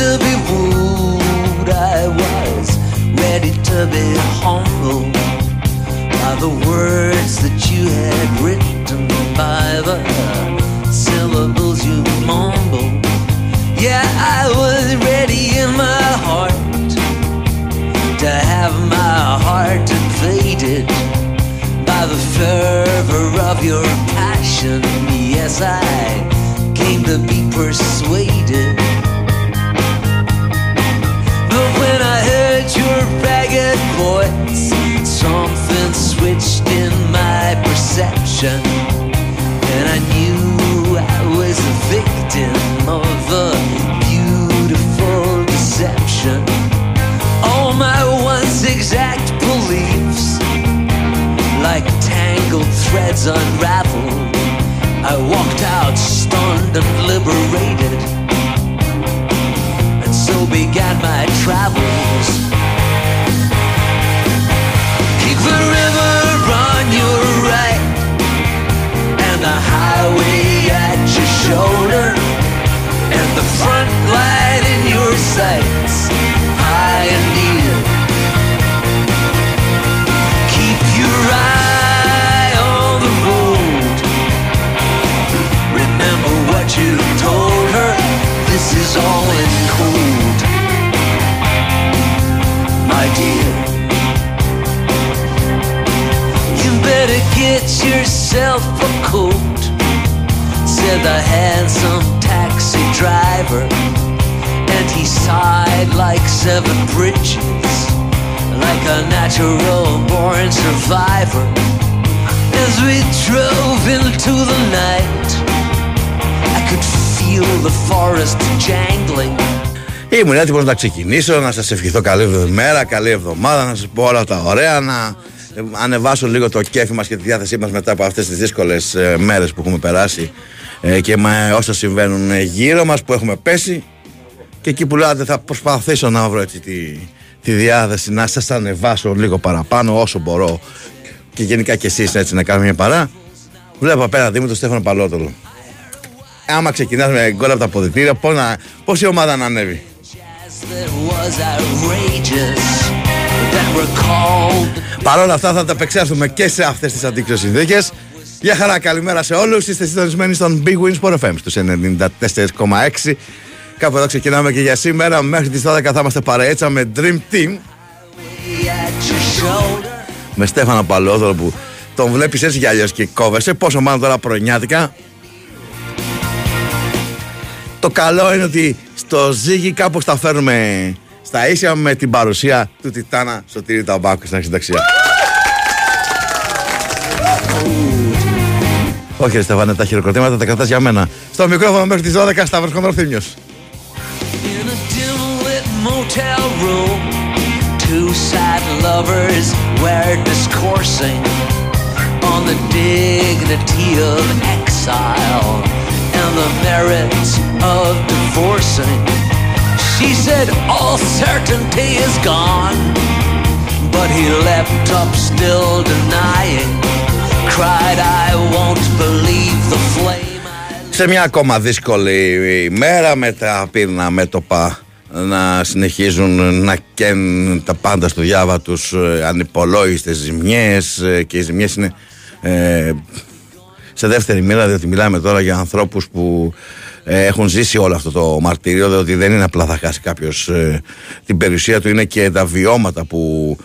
to be rude, I was ready to be humbled by the words that you had written, by the syllables you mumbled. Yeah, I was ready in my heart to have my heart invaded by the fervor of your passion. Yes, I came to be persuaded. But when I heard your ragged voice, something switched in my perception, and I knew I was a victim of a beautiful deception. All my once exact beliefs, like tangled threads unraveled, I walked out stunned and liberated, and so began my travels. Keep the river on your right and the highway at your shoulder and the front light in your sights, high and near. Keep your eye on the road. Remember what you told her. This is all in cold, my dear. You better get yourself a coat, said the handsome taxi driver, and he sighed like seven bridges, like a natural-born survivor. As we drove into the night, I could feel the forest jangling. Ήμουν έτοιμος να ξεκινήσω, να σας ευχηθώ καλή μέρα, καλή εβδομάδα, να σας πω όλα τα ωραία, να ανεβάσω λίγο το κέφι μας και τη διάθεσή μας μετά από αυτές τις δύσκολες μέρες που έχουμε περάσει και με όσα συμβαίνουν γύρω μας, που έχουμε πέσει. Και εκεί που λέτε θα προσπαθήσω να βρω έτσι τη διάθεση, να σας ανεβάσω λίγο παραπάνω όσο μπορώ, και γενικά και εσείς έτσι να κάνουμε μια παρά. Βλέπω απέναντί μου τον Στέφανο Παλότολο. Άμα ξεκινάς με γκολ από τα αποδυτήρια, πώς η ομάδα να ανέβει. Παρ' όλα αυτά θα τα επεξέλθουμε και σε αυτές τις αντίξωες συνθήκες. Γεια χαρά, καλημέρα σε όλους. Είστε συντονισμένοι στον Big Win Sport FM στους 94,6. Κάπου εδώ ξεκινάμε και για σήμερα. Μέχρι τις 12 θα είμαστε παραέτσα με Dream Team, με Στέφανο Παλαιόδωρο που τον βλέπεις έτσι για αλλιώς και κόβεσαι, πόσο μάλλον τώρα πρωινιάτικα. Το καλό είναι ότι στο Ζήγη κάπως τα φέρνουμε στα ίσια με την παρουσία του Τιτάνα Σωτήρη Ταμπάκου στην αρχισυνταξία. Όχι ρε Στεφάνε, τα χειροκροτήματα τα κρατάς για μένα. Στο μικρόφωνο μέχρι τις 12 Σταύρος Κοντροθήμιος. She said all certainty is gone, but he leapt up still denying, cried I won't believe the flame. Σε μια ακόμα δύσκολη ημέρα, με τα πύρνα μέτωπα να συνεχίζουν να καίνουν τα πάντα στο διάβα τους ανυπολόγιστες ζημιές, και οι ζημιές είναι σε δεύτερη μοίρα, διότι μιλάμε τώρα για ανθρώπους που έχουν ζήσει όλο αυτό το μαρτύριο, διότι δεν είναι απλά θα χάσει κάποιος την περιουσία του, είναι και τα βιώματα που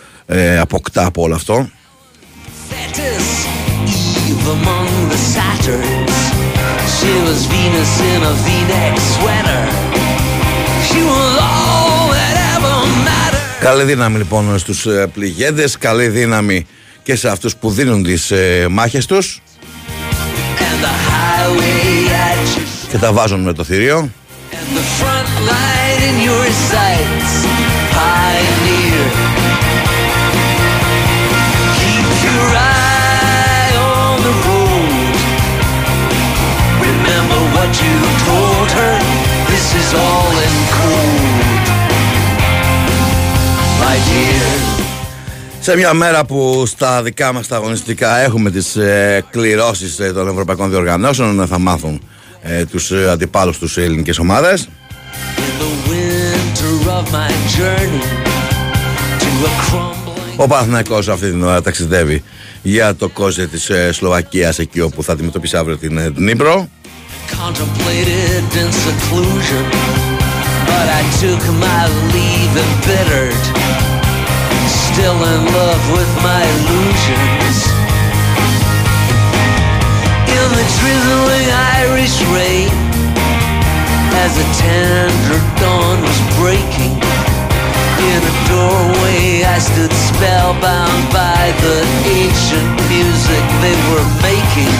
αποκτά από όλο αυτό. Καλή δύναμη λοιπόν στους πληγέντες, καλή δύναμη και σε αυτούς που δίνουν τις μάχες τους και τα βάζουν με το θηρίο. Σε μια μέρα που στα δικά μας τα αγωνιστικά έχουμε τις κληρώσεις των ευρωπαϊκών διοργανώσεων, θα μάθουν τους αντιπάλους τους ελληνικές ομάδες. Ο Παναθηναϊκός αυτή την ώρα ταξιδεύει για το κόζε της Σλοβακίας, εκεί όπου θα αντιμετωπίσει αύριο την Ντνίπρο. As a tender dawn was breaking in a doorway, I stood spellbound by the ancient music they were making.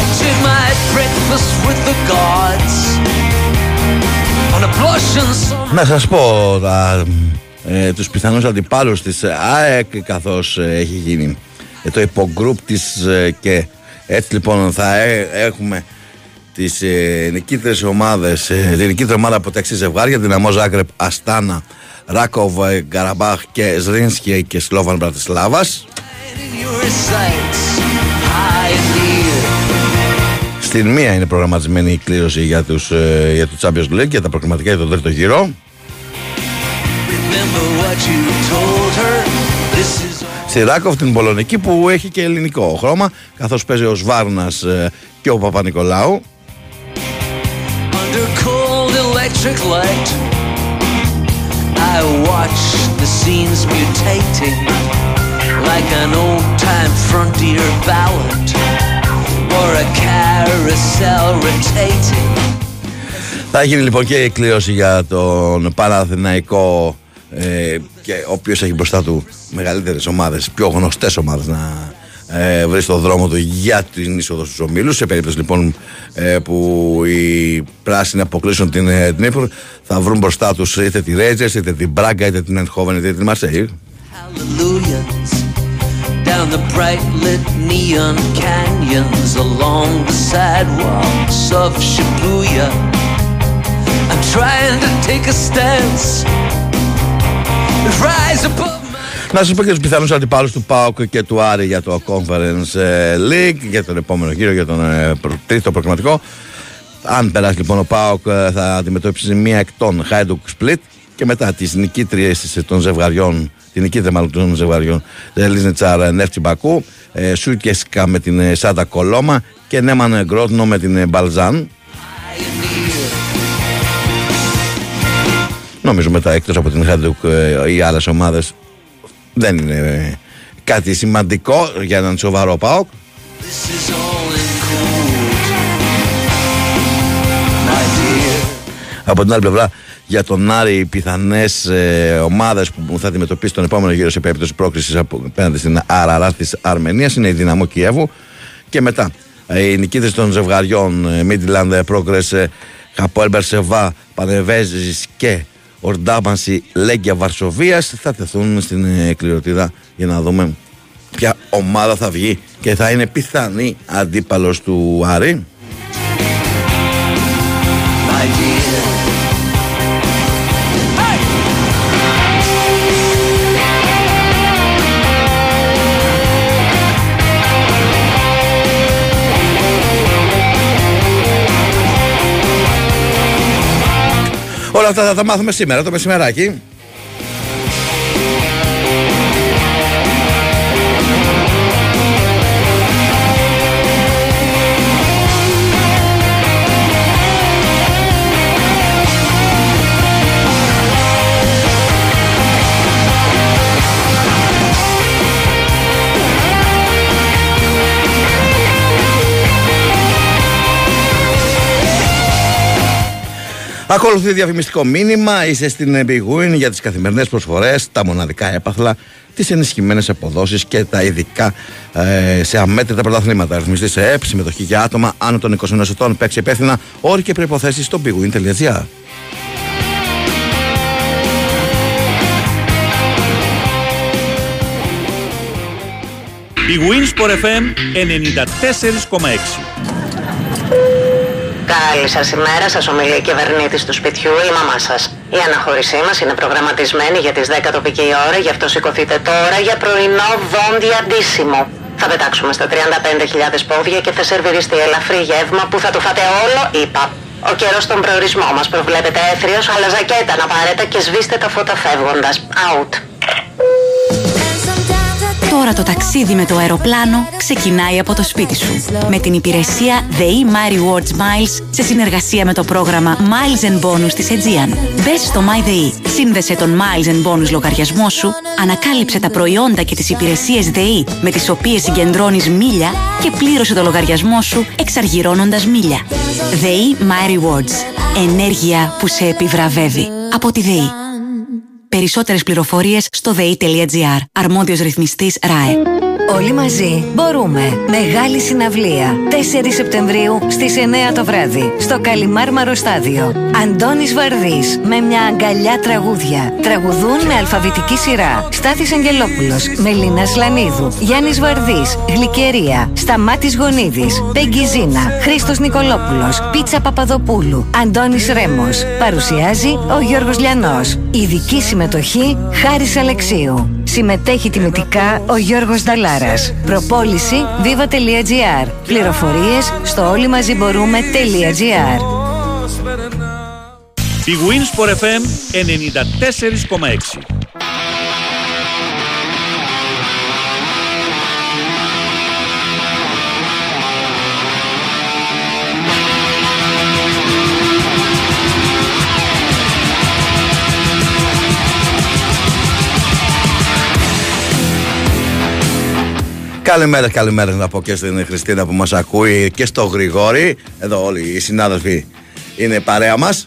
I took my breakfast with the gods on a blush and sun. Να σας πω τους πιθανούς αντιπάλους της ΑΕΚ, καθώς έχει γίνει το υπογκρουπ της, και έτσι λοιπόν θα έχουμε τις νικήτρες ομάδες, την νικήτρια ομάδα από τα εξής ζευγάρια: Δυναμό Ζάγκρεπ, Αστάνα, Ράκοβ, Γκαραμπάχ και Ζρίνσκι και Σλόβαν Μπρατισλάβας. Στην μία είναι προγραμματισμένη η κλήρωση για το Champions League, για τα προκριματικά για τον τρίτο γύρο. Στη Ράκοβ την πολωνική, που έχει και ελληνικό χρώμα, καθώς παίζει ο Σβάρνας και ο Παπα-Νικολάου. Θα γίνει λοιπόν και η κλήρωση για τον Παναθηναϊκό, και ο οποίος έχει μπροστά του μεγαλύτερες ομάδες, πιο γνωστές ομάδες, να βρει στον δρόμο του για την είσοδο στους ομίλους. Σε περίπτωση λοιπόν που οι πράσινοι αποκλείσουν την Ντνίπρο, θα βρουν μπροστά τους είτε τη Ρέτζερς, είτε την Μπράγκα, είτε την Ενχόβεν, είτε την Μαρσέη. Να σας πω και τους πιθανούς αντιπάλους του ΠΑΟΚ και του Άρη για το Conference League, για τον επόμενο γύρο, για τον τρίτο προκριματικό. Αν περάσει λοιπόν ο ΠΑΟΚ, θα αντιμετωπίσει μία εκ των Χάιντουκ Σπλίτ, και μετά τις νικήτριες των ζευγαριών, την νικήτρια μάλλον των ζευγαριών, Λίζνιτσα Νεύτσι Μπακού, Σούκεσκα με την Σάντα Κολόμα και Νέμαν Γκρότνο με την Μπαλζάν. Νομίζω μετά, εκτός από την Χάιντουκ, οι άλλες ομάδες δεν είναι κάτι σημαντικό για έναν σοβαρό ΠΑΟΚ. Από την άλλη πλευρά, για τον Άρη, οι πιθανές ομάδες που θα αντιμετωπίσει τον επόμενο γύρο σε περίπτωση πρόκρισης απέναντι στην Αραρά της Αρμενίας είναι η Δυναμό Κιέβου, και μετά οι νικήτες των ζευγαριών Midland Progress, Χαπόελ Μπερσεβά, Πανεβέζης και Ορντάμανση Λέγκια Βαρσοβίας θα τεθούν στην κληροτίδα για να δούμε ποια ομάδα θα βγει και θα είναι πιθανή αντίπαλος του Άρη. Όλα αυτά θα τα μάθουμε σήμερα το μεσημεράκι. Ακολουθεί διαφημιστικό μήνυμα. Είστε στην Big Win για τις καθημερινές προσφορές, τα μοναδικά έπαθλα, τις ενισχυμένες αποδόσεις και τα ειδικά σε αμέτρητα πρωταθλήματα. Ρυθμιστή σε ΕΠ, συμμετοχή για άτομα άνω των 21 ετών. Παίξε υπεύθυνα, όροι και προϋποθέσεις στο bigwin.gr. Big Win Sport FM 94,6. Καλή σας ημέρα, σας ομιλεί η κυβερνήτης του σπιτιού, η μαμά σας. Η αναχώρησή μας είναι προγραμματισμένη για τις 10 τοπική ώρα, γι' αυτό σηκωθείτε τώρα για πρωινό βόντια ντύσιμο. Θα πετάξουμε στα 35.000 πόδια και θα σερβιριστεί ελαφρύ γεύμα που θα το φάτε όλο, είπα. Ο καιρός στον προορισμό μας προβλέπεται έθριος, αλλά ζακέτα αναπαραίτητα και σβήστε τα φώτα φεύγοντας. Out. Τώρα το ταξίδι με το αεροπλάνο ξεκινάει από το σπίτι σου. Με την υπηρεσία ΔΕΗ My Rewards Miles σε συνεργασία με το πρόγραμμα Miles & Bonus της Aegean. Μπες στο MyDEE, σύνδεσε τον Miles & Bonus λογαριασμό σου, ανακάλυψε τα προϊόντα και τις υπηρεσίες ΔΕΗ με τις οποίες συγκεντρώνεις μίλια και πλήρωσε το λογαριασμό σου εξαργυρώνοντας μίλια. ΔΕΗ My Rewards. Ενέργεια που σε επιβραβεύει. Από τη ΔΕΗ. Περισσότερες πληροφορίες στο dei.gr. Αρμόδιος ρυθμιστής ΡΑΕ. Όλοι μαζί μπορούμε. Μεγάλη συναυλία 4 Σεπτεμβρίου στις 9 το βράδυ στο Καλλιμάρμαρο Στάδιο. Αντώνης Βαρδής με μια αγκαλιά τραγούδια. Τραγουδούν με αλφαβητική σειρά Στάθης Αγγελόπουλος, Μελίνας Λανίδου, Γιάννης Βαρδής, Γλυκερία, Σταμάτης Γονίδης, Πεγγιζίνα, Χρήστος Νικολόπουλος, Πίτσα Παπαδοπούλου, Αντώνης Ρέμος. Παρουσιάζει ο Γιώργος Λιανός. Ειδική συμμετοχή Χάρης Αλεξίου. Συμμετέχει τιμητικά ο Γιώργος Νταλάρας. Προπόληση viva.gr. Πληροφορίες στο όλοιμαζιμπορούμε.gr. Η Winsport FM 94,6. Καλημέρα, καλημέρα να πω και στην Χριστίνα που μας ακούει και στο Γρηγόρη. Εδώ όλοι οι συνάδελφοι είναι παρέα μας.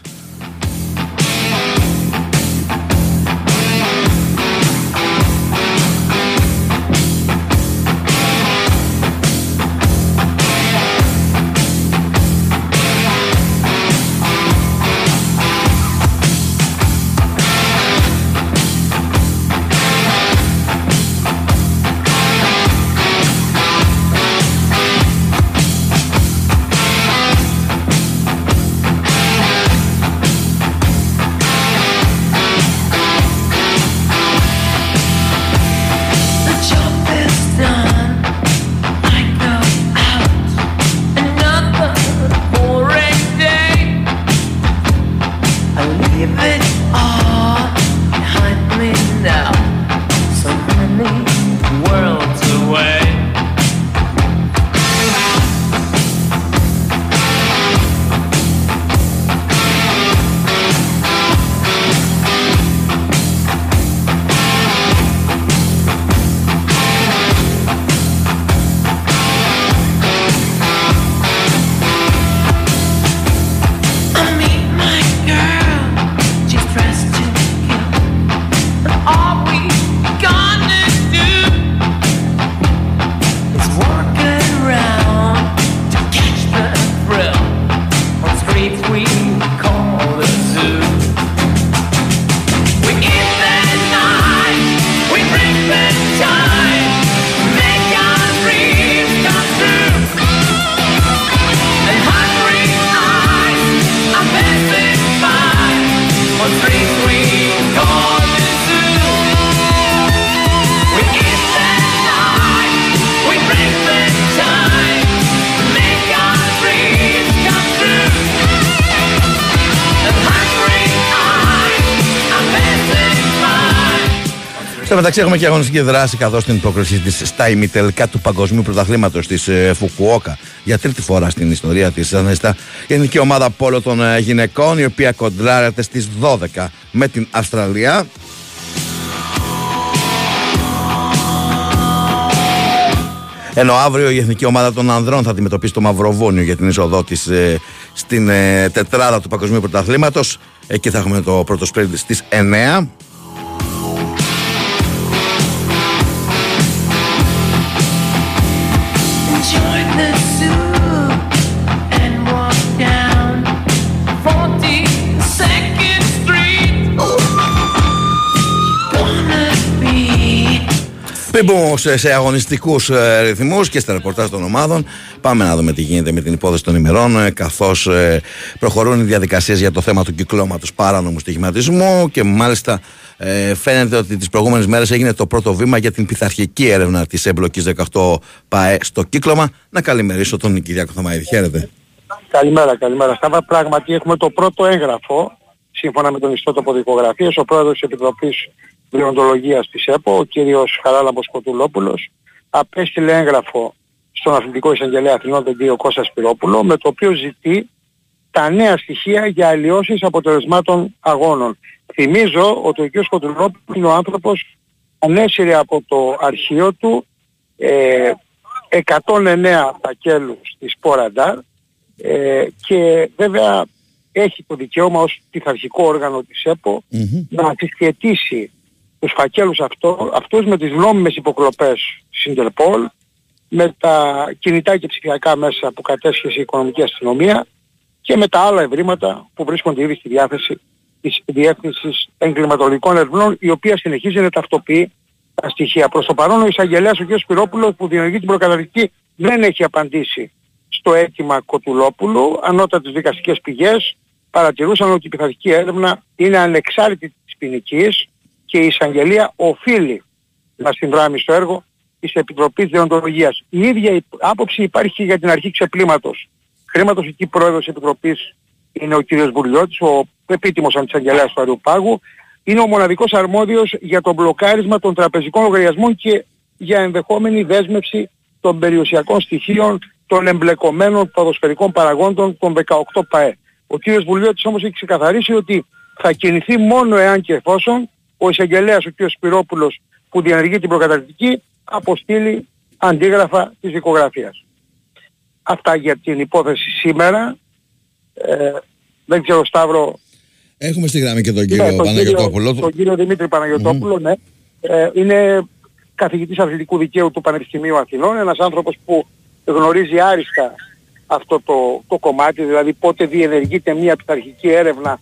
Εντάξει, έχουμε και αγωνιστική δράση καθώς την πρόκριση της στα ημιτελικά του Παγκοσμίου Πρωταθλήματος της Φουκουόκα για τρίτη φορά στην ιστορία της Ανέστα. Η ελληνική ομάδα πόλο των γυναικών, η οποία κοντράρεται στις 12 με την Αυστραλία. Ενώ αύριο η εθνική ομάδα των ανδρών θα αντιμετωπίσει το Μαυροβούνιο για την είσοδό της στην τετράδα του Παγκοσμίου Πρωταθλήματος. Εκεί θα έχουμε το πρώτο σπριντ στις 9. Λοιπόν, σε αγωνιστικούς ρυθμούς και στα ρεπορτάζ των ομάδων, πάμε να δούμε τι γίνεται με την υπόθεση των ημερών, καθώς προχωρούν οι διαδικασίες για το θέμα του κυκλώματος παράνομου στοιχηματισμού και μάλιστα φαίνεται ότι τις προηγούμενες μέρες έγινε το πρώτο βήμα για την πειθαρχική έρευνα της εμπλοκής 18 ΠΑΕ στο κύκλωμα. Να καλημερίσω τον Κυριάκο Θωμαίδη. Χαίρετε. Καλημέρα, καλημέρα. Σταύρα, πράγματι έχουμε το πρώτο έγγραφο, σύμφωνα με τον ιστότοπο δικογραφίας, ο πρόεδρος της Επιτροπής Διοντολογίας της ΕΠΟ, ο κύριος Χαράλαμπος Κοτουλόπουλος, απέστειλε έγγραφο στον αθλητικό εισαγγελέα Αθηνών, τον κύριο Κώστα Σπυρόπουλο, με το οποίο ζητεί τα νέα στοιχεία για αλλοιώσεις αποτελεσμάτων αγώνων. Θυμίζω ότι ο κύριος Κοτουλόπουλος είναι ο άνθρωπος που ανέσυρε από το αρχείο του 109 φακέλους της Πόρανταρ, και βέβαια έχει το δικαίωμα ως πειθαρχικό όργανο της ΕΠΟ να συσχετίσει τους φακέλους αυτούς με τις νόμιμες υποκλοπές της Ιντερπόλ, με τα κινητά και ψηφιακά μέσα που κατέσχεσε η Οικονομική Αστυνομία και με τα άλλα ευρήματα που βρίσκονται ήδη στη διάθεση της Διεύθυνσης Εγκληματολογικών Ερευνών, η οποία συνεχίζει να ταυτοποιεί τα στοιχεία. Προς το παρόν ο εισαγγελέας, ο κ. Σπυρόπουλος, που διενεργεί την προκαταρκτική, δεν έχει απαντήσει στο αίτημα Κοτουλόπουλου. Ανώτατες δικαστικές πηγές παρατηρούσαν ότι η πειθαρχική έρευνα είναι ανεξάρτητη της ποινικής και η εισαγγελία οφείλει να συνδράμει στο έργο της Επιτροπής Δεοντολογίας. Η ίδια άποψη υπάρχει για την αρχή ξεπλήματος χρήματος. Εκεί πρόεδρος της Επιτροπής είναι ο κ. Μπουρλιώτης, ο επίτιμος αντισαγγελέας του Αριού Πάγου. Είναι ο μοναδικός αρμόδιος για το μπλοκάρισμα των τραπεζικών λογαριασμών και για ενδεχόμενη δέσμευση των περιουσιακών στοιχείων των εμπλεκομένων ποδοσφαιρικών παραγόντων των 18 ΠΑΕ. Ο κ. Βουλιώτης όμως έχει ξεκαθαρίσει ότι θα κινηθεί μόνο εάν και εφόσον ο εισαγγελέας, ο κ. Σπυρόπουλος, που διενεργεί την προκαταρκτική, αποστείλει αντίγραφα της δικογραφίας. Αυτά για την υπόθεση σήμερα. Δεν ξέρω, Σταύρο... Έχουμε στη γραμμή και τον κύριο Παναγιωτόπουλο. Τον κύριο Δημήτρη Παναγιωτόπουλο, ναι. Είναι καθηγητής αθλητικού δικαίου του Πανεπιστημίου Αθηνών, ένας άνθρωπος που γνωρίζει άριστα αυτό το κομμάτι, δηλαδή πότε διενεργείται μια πειθαρχική έρευνα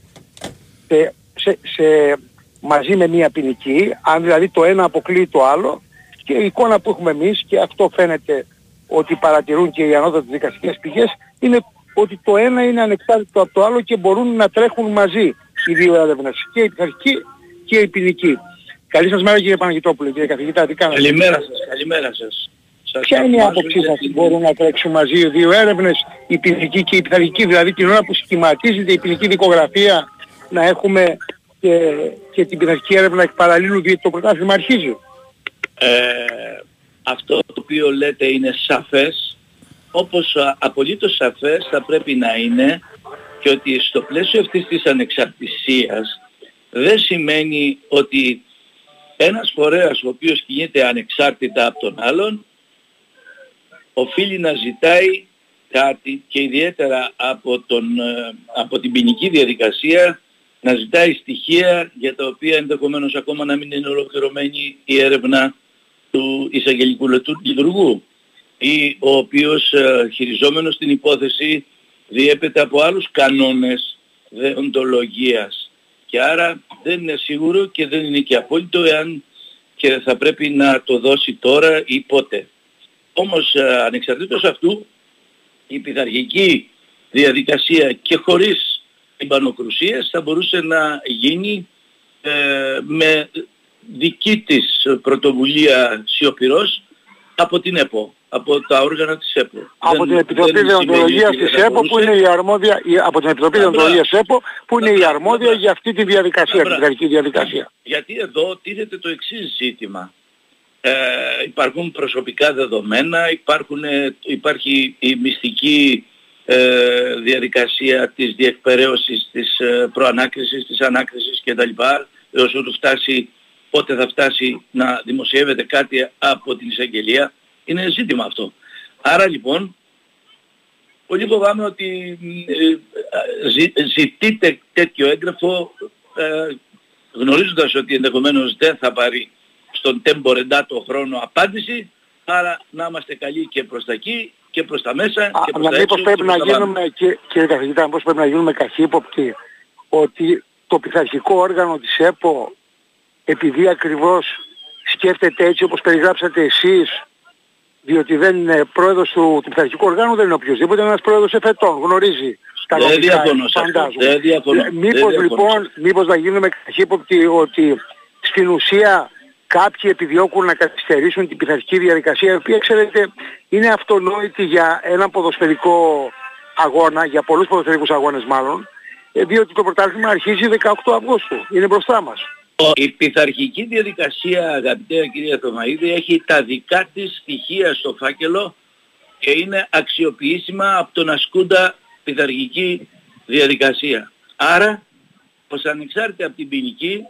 μαζί με μια ποινική, αν δηλαδή το ένα αποκλείει το άλλο. Και η εικόνα που έχουμε εμείς, και αυτό φαίνεται ότι παρατηρούν και οι ανώτατες δικαστικές πηγές, είναι ότι το ένα είναι ανεξάρτητο από το άλλο και μπορούν να τρέχουν μαζί οι δύο έρευνες, και η πειθαρχική και η ποινική. Καλή σας μέρα, κύριε Παναγιτόπουλο, κύριε καθηγητά. Τι κάνετε? Καλημέρα σας, καλημέρα σας. Ποια είναι η άποψή σας? Μπορούν να τρέξουν μαζί οι δύο έρευνες, η ποινική και η πειθαρχική? Δηλαδή την ώρα που σχηματίζεται η ποινική δικογραφία, να έχουμε και την πειθαρχική έρευνα εκ παραλλήλου, διότι το πρωτάθλημα αρχίζει. Αυτό το οποίο λέτε είναι σαφές, όπως απολύτως σαφές θα πρέπει να είναι, και ότι στο πλαίσιο αυτής της ανεξαρτησίας δεν σημαίνει ότι ένας φορέας ο οποίος κινείται ανεξάρτητα από τον άλλον οφείλει να ζητάει κάτι, και ιδιαίτερα από την ποινική διαδικασία να ζητάει στοιχεία για τα οποία ενδεχομένως ακόμα να μην είναι ολοκληρωμένη η έρευνα του εισαγγελικού λειτουργού, ή ο οποίος χειριζόμενος την υπόθεση διέπεται από άλλους κανόνες δεοντολογίας. Και άρα δεν είναι σίγουρο και δεν είναι και απόλυτο εάν και θα πρέπει να το δώσει τώρα ή πότε. Όμως ανεξαρτήτως αυτού, η πειθαρχική διαδικασία και χωρίς τυμπανοκρουσίες θα μπορούσε να γίνει με δική της πρωτοβουλία σιωπηρός από την ΕΠΟ, από τα όργανα της ΕΠΟ. Από την Επιτροπή Δεοντολογίας της ΕΠΟ, που είναι η αρμόδια, για αυτή τη διαδικασία, την πειθαρχική διαδικασία. Γιατί εδώ τίθεται το εξής ζήτημα. Υπάρχουν προσωπικά δεδομένα, υπάρχει η μυστική διαδικασία της διεκπαιρέωσης, της προανάκρισης, της ανάκρισης κτλ. Έως ότου φτάσει, πότε θα φτάσει να δημοσιεύεται κάτι από την εισαγγελία. Είναι ζήτημα αυτό. Άρα λοιπόν, πολύ φοβάμαι ότι ζητείτε τέτοιο έγγραφο γνωρίζοντας ότι ενδεχομένως δεν θα πάρει στον τεμπορεντάτο χρόνο απάντηση, άρα να είμαστε καλοί και προς τα εκεί και προς τα μέσα και προς τα έξω. Κύριε καθηγητά, πώς πρέπει να γίνουμε καχύποπτοι ότι το πειθαρχικό όργανο της ΕΠΟ, επειδή ακριβώς σκέφτεται έτσι όπως περιγράψατε εσείς, διότι δεν είναι πρόεδρος του πειθαρχικού οργάνου, δεν είναι οποιοδήποτε, είναι ένας πρόεδρος εφετών, γνωρίζει τα νομικά, φαντάζομαι. Μήπως λοιπόν, να γίνουμε καχύποπτοι ότι στην ουσία κάποιοι επιδιώκουν να καθυστερήσουν την πειθαρχική διαδικασία, η οποία, ξέρετε, είναι αυτονόητη για έναν ποδοσφαιρικό αγώνα, για πολλούς ποδοσφαιρικούς αγώνες μάλλον, διότι το πρωτάθλημα αρχίζει 18 Αυγούστου. Είναι μπροστά μας. Η πειθαρχική διαδικασία, αγαπητέ κυρία Θωμαίδη, έχει τα δικά της στοιχεία στο φάκελο και είναι αξιοποιήσιμα από τον ασκούντα πειθαρχική διαδικασία. Άρα, πως ανεξάρτητα από την ποινική,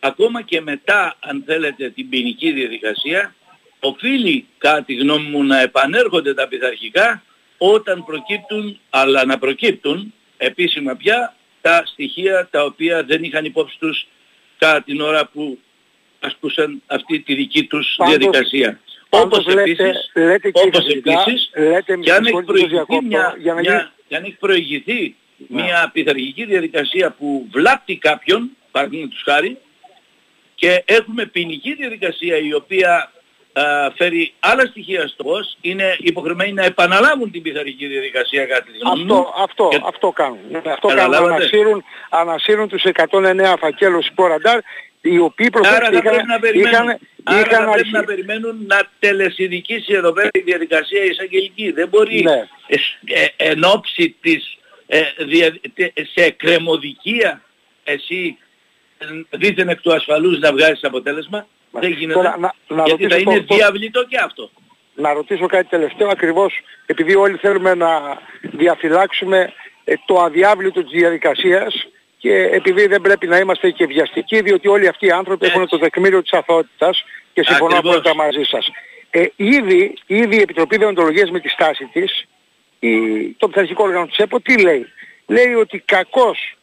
ακόμα και μετά, αν θέλετε, την ποινική διαδικασία, οφείλει, κατά τη γνώμη μου, να επανέρχονται τα πειθαρχικά όταν προκύπτουν, αλλά να προκύπτουν επίσημα πια, τα στοιχεία τα οποία δεν είχαν υπόψη τους κατά την ώρα που ασκούσαν αυτή τη δική τους διαδικασία. Όπως επίσης, και αν έχει προηγηθεί μια πειθαρχική διαδικασία που βλάπτει κάποιον, παραδείγματος χάρη, και έχουμε ποινική διαδικασία η οποία φέρει άλλα στοιχεία στο ΟΣ, είναι υποχρεωμένοι να επαναλάβουν την πειθαρχική διαδικασία κάτι αυτό κάνουν. Αυτό κάνουν, ανασύρουν τους 109 φακέλους υπό ραντάρ, οι οποίοι πρέπει να περιμένουν να τελεσιδικήσει εδώ πέρα η διαδικασία εισαγγελική. Δεν μπορεί εν όψη της σε κρεμωδικία εσύ δίθεν εκ του ασφαλούς να βγάζεις αποτέλεσμα. Δεν γίνεται. Τώρα, να γιατί θα είναι διαβλητό και αυτό. Να ρωτήσω κάτι τελευταίο, ακριβώς επειδή όλοι θέλουμε να διαφυλάξουμε το αδιάβλητο της διαδικασίας και επειδή δεν πρέπει να είμαστε και βιαστικοί, διότι όλοι αυτοί οι άνθρωποι έχουν το τεκμήριο της αθωότητας και συμφωνώ απόλυτα μαζί σας. Ήδη η Επιτροπή Δεοντολογίας με τη στάση της, το πειθαρχικό όργανο της ΕΠΟ, τι λέει? Λέει ότι κακώς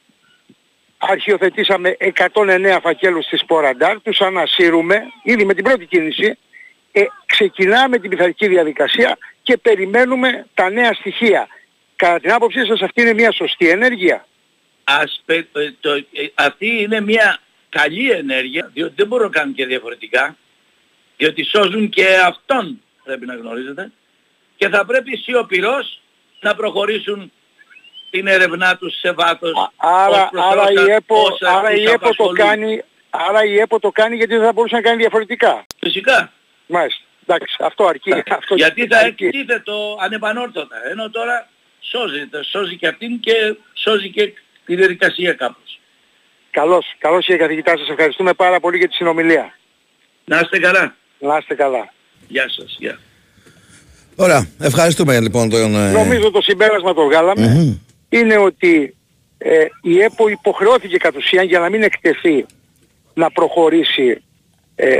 αρχιοθετήσαμε 109 φακέλους στις Ποραντάρ, τους ανασύρουμε, ήδη με την πρώτη κίνηση, ξεκινάμε την πειθαρχική διαδικασία και περιμένουμε τα νέα στοιχεία. Κατά την άποψή σας αυτή είναι μια σωστή ενέργεια? Αυτή είναι μια καλή ενέργεια, διότι δεν μπορούν να κάνουν και διαφορετικά, διότι σώζουν και αυτόν, πρέπει να γνωρίζετε, και θα πρέπει σιωπηρός να προχωρήσουν την έρευνά τους σε βάθος. Άρα η ΕΠΟ το κάνει γιατί δεν θα μπορούσε να κάνει διαφορετικά. Φυσικά. Μάλιστα. Εντάξει, αυτό αρκεί. Γιατί θα εκτίθεται το ανεπανόρθωτα. Ενώ τώρα σώζεται. Σώζει και αυτήν και σώζει και τη διαδικασία κάπως. Καλώς κύριε καθηγητά. Σας ευχαριστούμε πάρα πολύ για τη συνομιλία. Να είστε καλά. Να είστε καλά. Γεια σας. Γεια. Ωραία. Ευχαριστούμε λοιπόν τον... Νομίζω το συμπέρασμα το βγάλαμε. Είναι ότι η ΕΠΟ υποχρεώθηκε κατ' ουσίαν, για να μην εκτεθεί, να προχωρήσει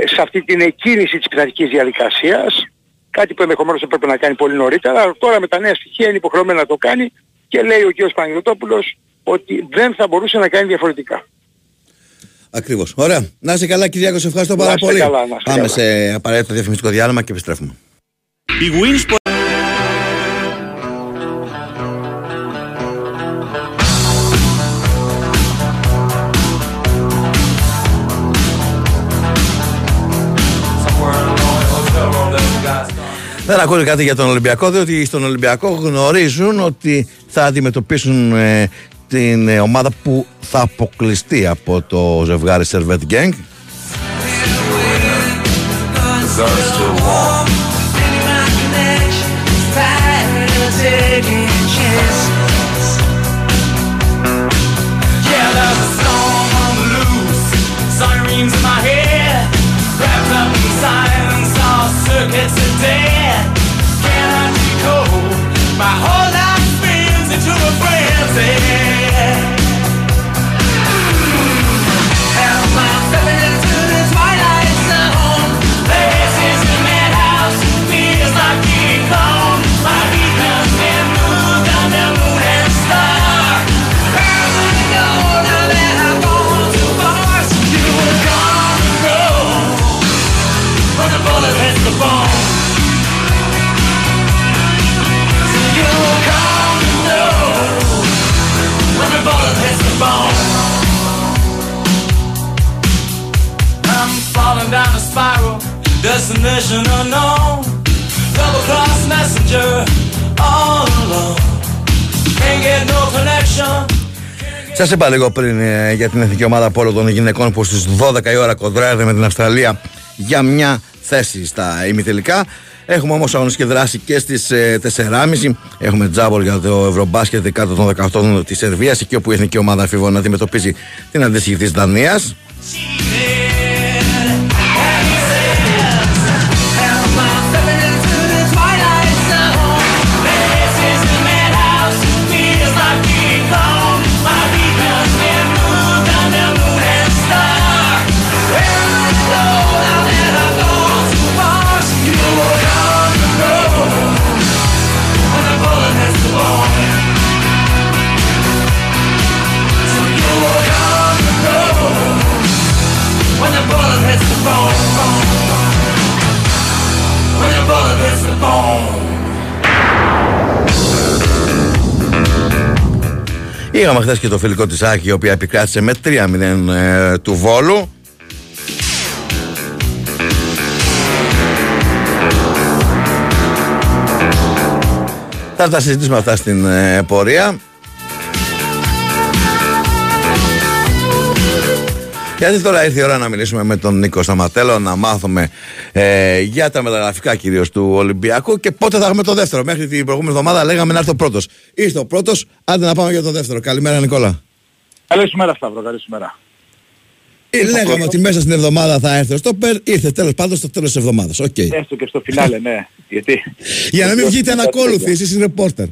σε αυτή την εκκίνηση της πειθαρχικής διαδικασίας, κάτι που ενδεχομένως έπρεπε να κάνει πολύ νωρίτερα, αλλά τώρα με τα νέα στοιχεία είναι υποχρεωμένη να το κάνει και λέει ο κ. Παναγιωτόπουλος ότι δεν θα μπορούσε να κάνει διαφορετικά. Ακριβώς. Ωραία. Να είσαι καλά Κυριάκο, σε ευχαριστώ πάρα πολύ. Καλά, πάμε σε απαραίτητο διαφημιστικό διάλειμμα και επιστρέφουμε. Δεν ακούω κάτι για τον Ολυμπιακό, διότι στον Ολυμπιακό γνωρίζουν ότι θα αντιμετωπίσουν την ομάδα που θα αποκλειστεί από το ζευγάρι Servette Gang. Destination unknown, double-cross messenger, all alone. Can't get no connection. Σας είπα λίγο πριν για την εθνική ομάδα πόλο των γυναικών που στις 12 η ώρα κοντράρεται με την Αυστραλία για μια θέση στα ημιτελικά. Έχουμε όμως αγωνιστική δράση και στις 4.30. Έχουμε τζάμπολ για το Ευρωμπάσκετ 10 των 18 της Σερβίας, εκεί όπου η εθνική ομάδα Αμφίβων αντιμετωπίζει την αντίστοιχη της Δανίας. Είχαμε χθες και το φιλικό της ΑΕΚ, η οποία επικράτησε με 3-0 του Βόλου. Θα τα συζητήσουμε αυτά στην πορεία. Γιατί τώρα ήρθε η ώρα να μιλήσουμε με τον Νίκο Σταματέλο, να μάθουμε για τα μεταγραφικά κυρίως του Ολυμπιακού και πότε θα έχουμε το δεύτερο. Μέχρι την προηγούμενη εβδομάδα λέγαμε να έρθει ο πρώτος. Ήρθε ο πρώτος, άντε να πάμε για το δεύτερο. Καλημέρα Νικόλα. Καλησπέρα Σταύρο, καλησπέρα. Λέγαμε ότι μέσα στην εβδομάδα θα έρθει ο στόπερ, ήρθε τέλος πάντων στο τέλος της εβδομάδας. Okay. Έστω και στο φινάλε, ναι. Γιατί... για να μην βγείτε ανακόλουθοι, εσείς είναι ρεπόρτερ.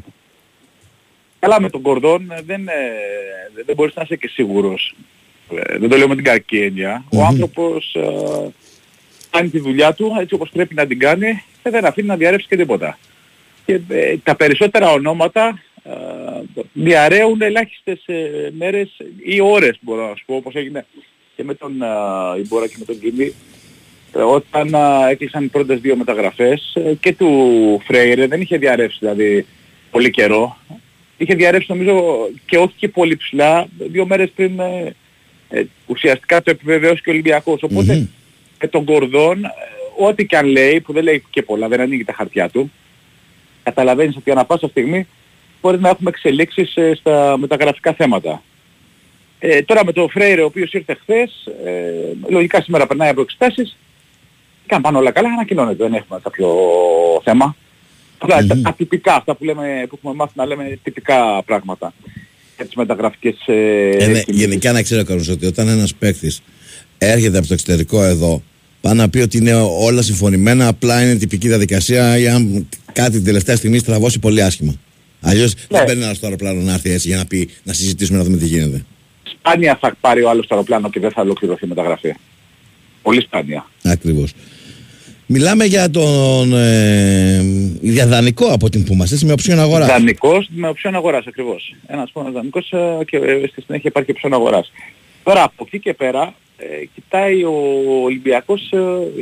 Καλά, με τον Κορδόν δεν μπορείς να είσαι και σίγουρος. Δεν το λέω με την κακή έννοια. Ο άνθρωπος κάνει τη δουλειά του έτσι όπως πρέπει να την κάνει και δεν αφήνει να διαρρεύσει και τίποτα. Και τα περισσότερα ονόματα διαρρέουν ελάχιστες μέρες ή ώρες, μπορώ να σου πω, όπως έγινε και με τον Ιμπόρα και με τον Κιμή, όταν έκλεισαν οι πρώτες δύο μεταγραφές και του Φρέιρε δεν είχε διαρρεύσει δηλαδή πολύ καιρό. Είχε διαρρεύσει νομίζω και όχι και πολύ ψηλά 2 μέρες πριν... ουσιαστικά το επιβεβαίωσε και ο Ολυμπιακός. Οπότε με τον Κορδόν, ό,τι και αν λέει, που δεν λέει και πολλά, δεν ανοίγει τα χαρτιά του, καταλαβαίνεις ότι ανά πάσα στιγμή μπορεί να έχουμε εξελίξεις στα μεταγραφικά θέματα. Τώρα με τον Φρέιρε, ο οποίος ήρθε χθες, λογικά σήμερα περνάει από εξετάσεις και αν πάνε όλα καλά ανακοινώνεται, δεν έχουμε κάποιο θέμα. Αυτά τα τυπικά, αυτά που λέμε, που έχουμε μάθει να λέμε τυπικά πράγματα. Τις μεταγραφικές... γενικά να ξέρω κανείς ότι όταν ένας παίκτης έρχεται από το εξωτερικό εδώ, πάει να πει ότι είναι όλα συμφωνημένα, απλά είναι τυπική διαδικασία ή αν κάτι την τελευταία στιγμή στραβώσει πολύ άσχημα. Αλλιώς δεν παίρνει ένα στο αεροπλάνο να έρθει έτσι για να πει να συζητήσουμε να δούμε τι γίνεται. Σπάνια θα πάρει ο άλλος στο αεροπλάνο και δεν θα ολοκληρωθεί η μεταγραφή. Πολύ σπάνια. Ακριβώς. Μιλάμε για τον δανεικό από την που μας είσαι, με οψιόν αγοράς. Δανεικός με οψιόν αγοράς ακριβώς. Ένας πόνος δανεικός και στη συνέχεια υπάρχει οψιόν αγοράς. Τώρα από εκεί και πέρα κοιτάει ο Ολυμπιακός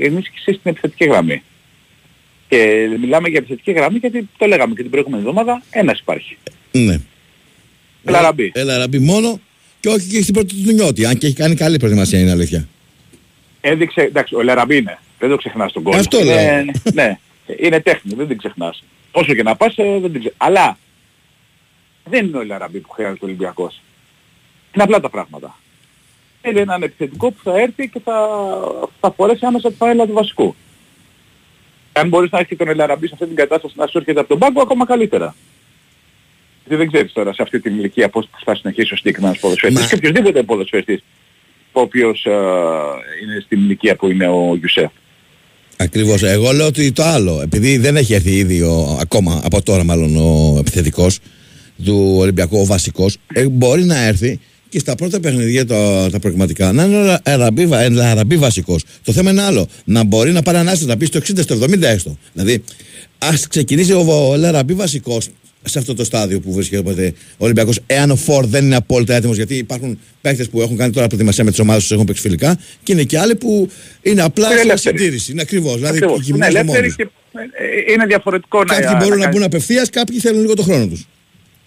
ενίσχυση στην επιθετική γραμμή. Και μιλάμε για επιθετική γραμμή γιατί το λέγαμε και την προηγούμενη εβδομάδα ένας υπάρχει. Ναι. Ελαραμπή. Ελαραμπή μόνο και όχι και στην πρώτη του Νιώτη, αν και έχει κάνει καλή προετοιμασία είναι αλήθεια. Έδειξε, εντάξει, ο Ελαραμπή είναι. Δεν το ξεχνάς τον κόσμο. Αυτό λέω. Ναι, είναι τέχνη, δεν την ξεχνάς. Όσο και να πας, δεν την ξεχνάς. Αλλά δεν είναι ο Ελαραμπή που χρειάζεται ο Ολυμπιακός. Είναι απλά τα πράγματα. Είναι έναν επιθετικό που θα έρθει και θα φορέσει άμεσα τη φανέλα του βασικού. Αν μπορείς να έχεις και τον Ελαραμπή σε αυτή την κατάσταση να σου έρχεται από τον πάγκο, ακόμα καλύτερα. Γιατί δεν ξέρεις τώρα σε αυτή την ηλικία πώς θα συνεχίσει ο συγκεκριμένος ποδοσφαιριστής. Και οποιοδήποτε ποδοσφαιριστής, ο οποίος είναι στην ηλικία που είναι ο Γιουσέφ. Ακριβώς. Εγώ λέω ότι το άλλο, επειδή δεν έχει έρθει ήδη ακόμα από τώρα μάλλον ο επιθετικός του Ολυμπιακού, ο βασικός, μπορεί να έρθει και στα πρώτα παιχνίδια τα πραγματικά να είναι Ελαραμπή βασικός. Το θέμα είναι άλλο, να μπορεί να πάρει ανάσταση, να πει στο 60, στο 70 έστω. Δηλαδή, ας ξεκινήσει ο Ελαραμπή βασικός σε αυτό το στάδιο που βρίσκεται ο Ολυμπιακός, εάν ο Φορ δεν είναι απόλυτα έτοιμος, γιατί υπάρχουν παίκτες που έχουν κάνει τώρα προετοιμασία με τις ομάδες τους, έχουν παίξει φιλικά, και είναι και άλλοι που είναι απλά στην συντήρηση. Είναι ακριβώς. Δηλαδή, είναι ελεύθεροι και είναι διαφορετικό κάποιοι να... Κάποιοι μπορούν να μπουν απευθείας, κάποιοι θέλουν λίγο το χρόνο τους.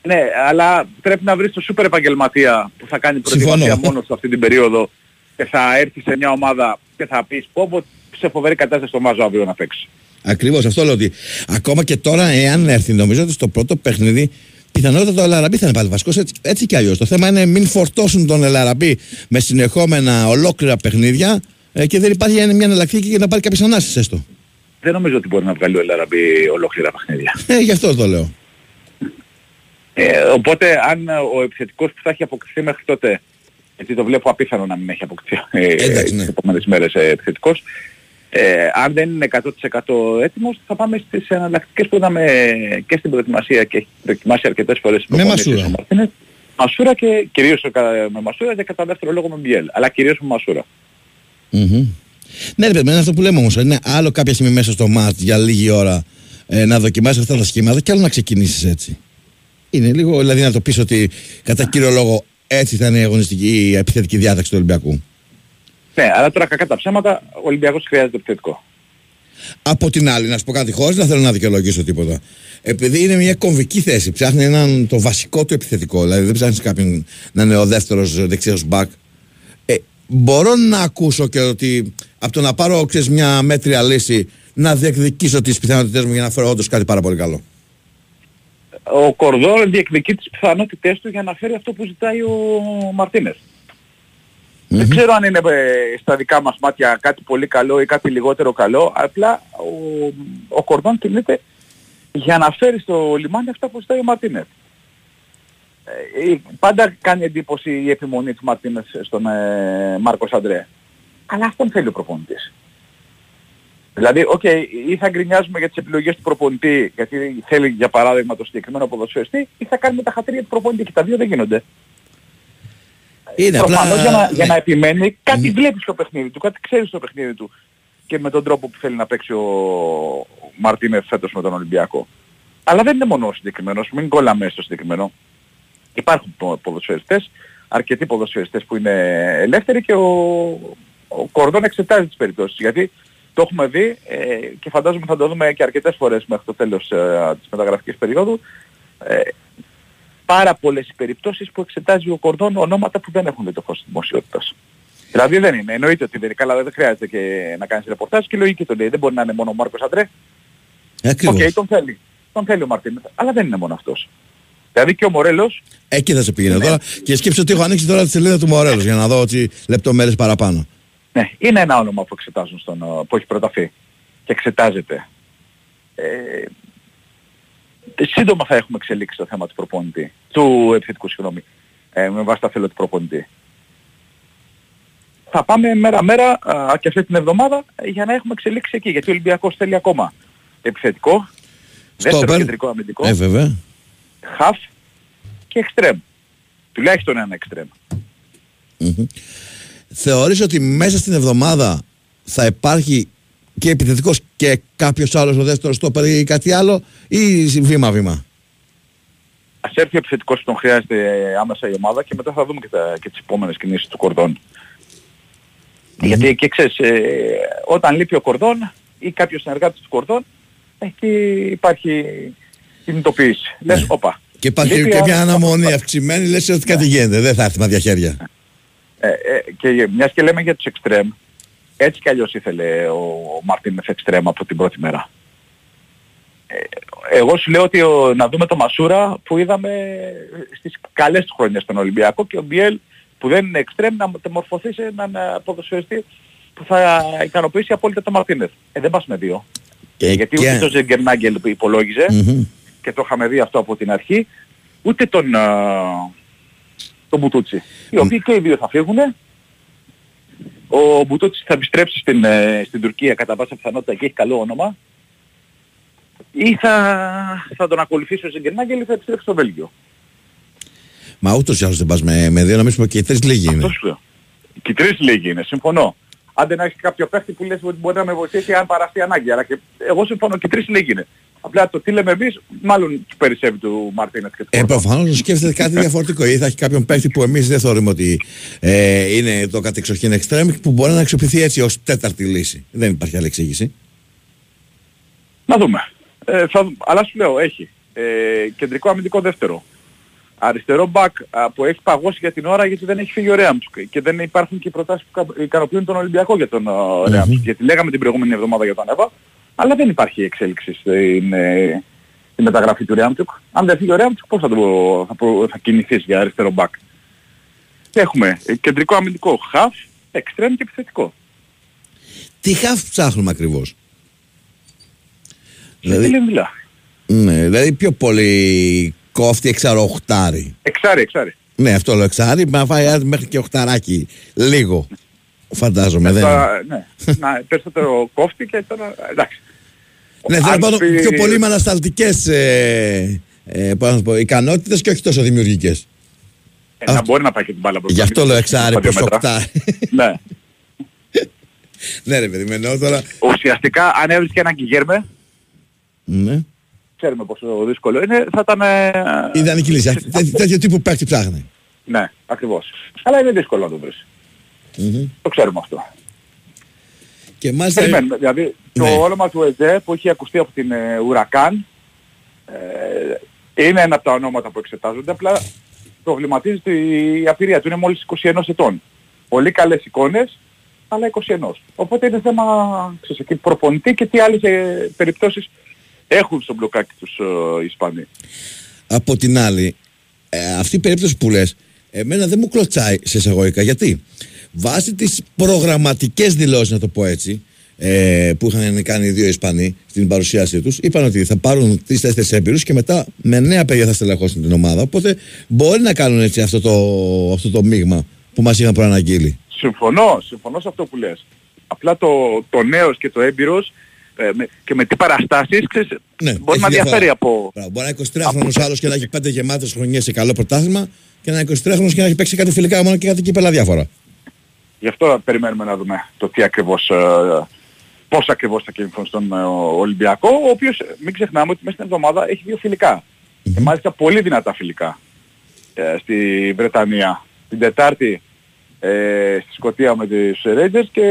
Ναι, αλλά πρέπει να βρεις το σούπερ επαγγελματία που θα κάνει προετοιμασία μόνο σε αυτή την περίοδο και θα έρθει σε μια ομάδα και θα πεις πω σε φοβερή κατάσταση το μάζο αύριο να παίξει. Ακριβώς, αυτό λέω ότι ακόμα και τώρα, εάν έρθει, νομίζω ότι στο πρώτο παιχνίδι πιθανότατα το Ελαραμπή θα είναι πάλι βασικός, έτσι κι αλλιώς. Το θέμα είναι μην φορτώσουν τον Ελαραμπή με συνεχόμενα ολόκληρα παιχνίδια και δεν υπάρχει μια εναλλακτική για να πάρει κάποιες ανάσες έστω. δεν νομίζω ότι μπορεί να βγάλει ο Ελαραμπή ολόκληρα παιχνίδια. Γι' αυτό το λέω. Οπότε αν ο επιθετικός που θα έχει αποκτηθεί μέχρι τότε, γιατί το βλέπω απίθανο να μην έχει αποκτηθεί τις επόμενες μέρες επιθετικός, αν δεν είναι 100% έτοιμος θα πάμε στις εναλλακτικές που είδαμε και στην προετοιμασία και έχει δοκιμάσει αρκετές φορές με Μασούρα. Μασούρα και κυρίως με Μασούρα και κατά δεύτερο λόγο με Μπιέλ, αλλά κυρίως με Μασούρα. Mm-hmm. Ναι ρε παιδιά, είναι αυτό που λέμε όμως, είναι άλλο κάποια στιγμή μέσα στο μάτς για λίγη ώρα να δοκιμάσεις αυτά τα σχήματα και άλλο να ξεκινήσεις έτσι. Είναι λίγο, δηλαδή να το πεις ότι κατά κύριο λόγο έτσι θα είναι η αγωνιστική, η επιθετική διάταξη του Ολυμπιακού. Ναι, αλλά τώρα κακά τα ψέματα, ο Ολυμπιακός χρειάζεται επιθετικό. Από την άλλη, να σου πω κάτι χωρίς να θέλω να δικαιολογήσω τίποτα. Επειδή είναι μια κομβική θέση, ψάχνει έναν το βασικό του επιθετικό, δηλαδή δεν ψάχνεις κάποιον να είναι ο δεύτερος δεξιός μπακ. Μπορώ να ακούσω και ότι από το να πάρω ξέρεις, μια μέτρια λύση να διεκδικήσω τις πιθανότητές μου για να φέρω όντως κάτι πάρα πολύ καλό. Ο Κορδόν διεκδικεί τις πιθανότητές του για να φέρει αυτό που ζητάει ο Μαρτίνες. Mm-hmm. Δεν ξέρω αν είναι στα δικά μας μάτια κάτι πολύ καλό ή κάτι λιγότερο καλό, απλά ο Κορδόν κινείται για να φέρει στο λιμάνι αυτά που ζητάει ο Μαρτίνες. Πάντα κάνει εντύπωση η επιμονή του Μαρτίνες στον Μάρκος Αντρέα. Αλλά αυτόν θέλει ο προπονητής. Δηλαδή, okay, ή θα γκρινιάζουμε για τις επιλογές του προπονητή, γιατί θέλει για παράδειγμα το συγκεκριμένο ποδοσφαιριστή, ή θα κάνουμε τα χατήρια του προπονητή και τα δύο δεν γίνονται. Προφανώς απλά... για να επιμένει, κάτι βλέπει στο παιχνίδι του, κάτι ξέρει στο παιχνίδι του και με τον τρόπο που θέλει να παίξει ο Μαρτίνες φέτος με τον Ολυμπιακό. Αλλά δεν είναι μόνο ο συγκεκριμένος, μην κολλάμε στο συγκεκριμένο. Υπάρχουν ποδοσφαιριστές, αρκετοί ποδοσφαιριστές που είναι ελεύθεροι και ο Κορδόν εξετάζει τις περιπτώσεις. Γιατί το έχουμε δει και φαντάζομαι θα το δούμε και αρκετές φορές μέχρι το τέλος της μεταγραφικής περίοδου. Πάρα πολλές περιπτώσεις που εξετάζει ο Κορδόν ονόματα που δεν έχουν δει το φως της δημοσιότητας. Δηλαδή δεν είναι, εννοείται ότι δεν είναι καλά, δεν χρειάζεται και να κάνεις ρεπορτάζ και λογική το λέει. Δεν μπορεί να είναι μόνο ο Μάρκος Αντρέ. Okay, τον θέλει ο Μαρτίνες, αλλά δεν είναι μόνο αυτός. Δηλαδή και ο Μορέλος... Εκεί θα σε πήγαινε τώρα και σκέψω ότι έχω ανοίξει τώρα τη σελίδα του Μορέλος για να δω ότι λεπτομέρειες παραπάνω. Ναι, είναι ένα όνομα που εξετάζουν που έχει προταθεί και εξετάζεται. Σύντομα θα έχουμε εξελίξει το θέμα του προπονητή, του επιθετικού συγγνώμη, με βάση τα θέλω του προπονητή. Θα πάμε μέρα-μέρα και αυτή την εβδομάδα για να έχουμε εξελίξει εκεί, γιατί ο Ολυμπιακός θέλει ακόμα επιθετικό, δεύτερο κεντρικό αμυντικό, χαφ και εξτρέμ. Τουλάχιστον ένα εξτρέμ. Mm-hmm. Θεωρείς ότι μέσα στην εβδομάδα θα υπάρχει και επιθετικός και κάποιος άλλος ο δεύτερος στόπερ ή κάτι άλλο ή βήμα-βήμα? Ας έρθει ο επιθετικός που τον χρειάζεται άμεσα η ομάδα και μετά θα δούμε και τις επόμενες κινήσεις του Κορδόν. Mm-hmm. Γιατί και ξέρεις, όταν λείπει ο Κορδόν ή κάποιος συνεργάτης του Κορδόν υπάρχει κινητοποίηση. Λες, όπα. Και υπάρχει και μια αναμονή αυξημένη, λες ότι κάτι γίνεται, δεν θα έρθει με διαχέρια. Και μιας και λέμε για τους εξτρέμ, έτσι κι αλλιώς ήθελε ο Μαρτίνες εξτρέμ από την πρώτη μέρα. Εγώ σου λέω ότι να δούμε το Μασούρα που είδαμε στις καλές του χρονιές στον Ολυμπιακό και ο Μπιέλ που δεν είναι εξτρέμ να μεταμορφωθεί σε έναν ποδοσφαιριστή που θα ικανοποιήσει απόλυτα το Μαρτίνες. Δεν πας με δύο. Γιατί ούτε τον Ζεγκερνάγκελ που υπολόγιζε και το είχαμε δει αυτό από την αρχή, ούτε τον Μπουτούτσι. Οι οποίοι και οι δύο θα φύγουν. Ο Μπουτούτσι θα επιστρέψει στην Τουρκία κατά πάσα πιθανότητα και έχει καλό όνομα. Ή θα τον ακολουθήσει ο Ζεγκερνάγκελ ή θα επιστρέψει στο Βέλγιο. Μα ούτως ή άλλως δεν πας με δύο, να μην σου πω και οι τρεις λίγοι είναι. Και οι τρεις λίγοι είναι, συμφωνώ. Άντε να έχεις κάποιο παίχτη που λες ότι μπορεί να με βοηθήσει αν παραστεί ανάγκη. Αλλά και εγώ συμφωνώ και οι τρεις λίγοι είναι. Απλά το τι λέμε εμείς, μάλλον του περισσεύει του Μαρτίνες και του Κορδόν. Προφανώς σκέφτεται κάτι διαφορετικό. Ή θα έχει κάποιον παίκτη που εμείς δεν θεωρούμε ότι είναι το κατεξοχήν εξτρέμικ που μπορεί να αξιοποιηθεί έτσι ως τέταρτη λύση. Δεν υπάρχει άλλη εξήγηση. Να δούμε. Αλλά σου λέω, έχει κεντρικό αμυντικό δεύτερο. Αριστερό μπακ που έχει παγώσει για την ώρα γιατί δεν έχει φύγει ο Ρέαμτσουκ. Και δεν υπάρχουν και προτάσεις που ικανοποιούν τον Ολυμπιακό για τον Ρέαμτσουκ. Γιατί λέγαμε την προηγούμενη εβδομάδα για τον Εύα. Αλλά δεν υπάρχει εξέλιξη στη μεταγραφή του Ρέαμτσουκ. Αν δεν φύγει ο Ρέαμτσουκ πώς θα κινηθείς για αριστερό μπακ. Έχουμε κεντρικό αμυντικό χαφ, εξτρέμ και επιθετικό. Τι χαφ ψάχνουμε ακριβώς? Δηλαδή, μιλά. Ναι, δηλαδή πιο πολύ κόφτη εξαροχτάρι. Εξάρι. Ναι, αυτό λέω εξάρι, μα φάει μέχρι και οχταράκι. Λίγο. Φαντάζομαι, δεν είναι. Ναι, περισσότερο κόφτη και τώρα, εντάξει. Ναι, θέλω να πω πιο πολύ με ανασταλτικές ικανότητες και όχι τόσο δημιουργικές. Να μπορεί να πάει και την μπάλα μπροστά. Γι' αυτό λέω εξάρι προς οχτάρι. Ναι. Ναι ρε παιδί, εννοώ τώρα... Ουσιαστικά αν έβρισκε έναν Γκιγέρμε, ναι, ξέρουμε πόσο δύσκολο είναι, θα ήταν... Ιδανική λύση, τέτοιο τύπου παίκτη ψάχνει. Ναι, ακριβώς. Αλλά είναι δύσκολο να το βρεις. Το ξέρουμε αυτό. Και μάλιστα... Δηλαδή το όνομα του ΕΖΕ που έχει ακουστεί από την Ουρακάν είναι ένα από τα ονόματα που εξετάζονται, απλά προβληματίζεται η απειρία του, είναι μόλις 21 ετών. Πολύ καλές εικόνες, αλλά 21. Οπότε είναι θέμα προπονητή και τι άλλες περιπτώσεις έχουν στο μπλοκάκι τους Ισπανοί. Από την άλλη, αυτή η περίπτωση που λες, εμένα δεν μου κλωτσάει σε εισαγωγικά. Γιατί βάσει τις προγραμματικές δηλώσεις, να το πω έτσι, που είχαν κάνει οι δύο Ισπανοί στην παρουσίασή τους, είπαν ότι θα πάρουν τις 4 έμπειρους και μετά με νέα παιδιά θα στελεχώσουν την ομάδα. Οπότε μπορεί να κάνουν έτσι αυτό το μείγμα που μας είχαν προαναγγείλει. Συμφωνώ σε αυτό που λες. Απλά το νέος και το έμπειρος και με τι παραστάσεις, ξέρεις, ναι, μπορεί να διαφέρει από... Μπορεί να είναι 23χρονος άλλος και να έχει 5 γεμάτες χρονιές σε καλό πρωτάθλημα και να είναι 23χρονος και να έχει παίξει κάτι φιλικά μόνο και κάτι κύπελα διάφορα. Γι' αυτό περιμένουμε να δούμε το τι ακριβώς, πώς ακριβώς θα κινηθούν στον Ολυμπιακό, ο οποίος μην ξεχνάμε ότι μέσα στην εβδομάδα έχει 2 φιλικά. Και μάλιστα πολύ δυνατά φιλικά στη Βρετανία. Την Τετάρτη στη Σκωτία με τους Rangers και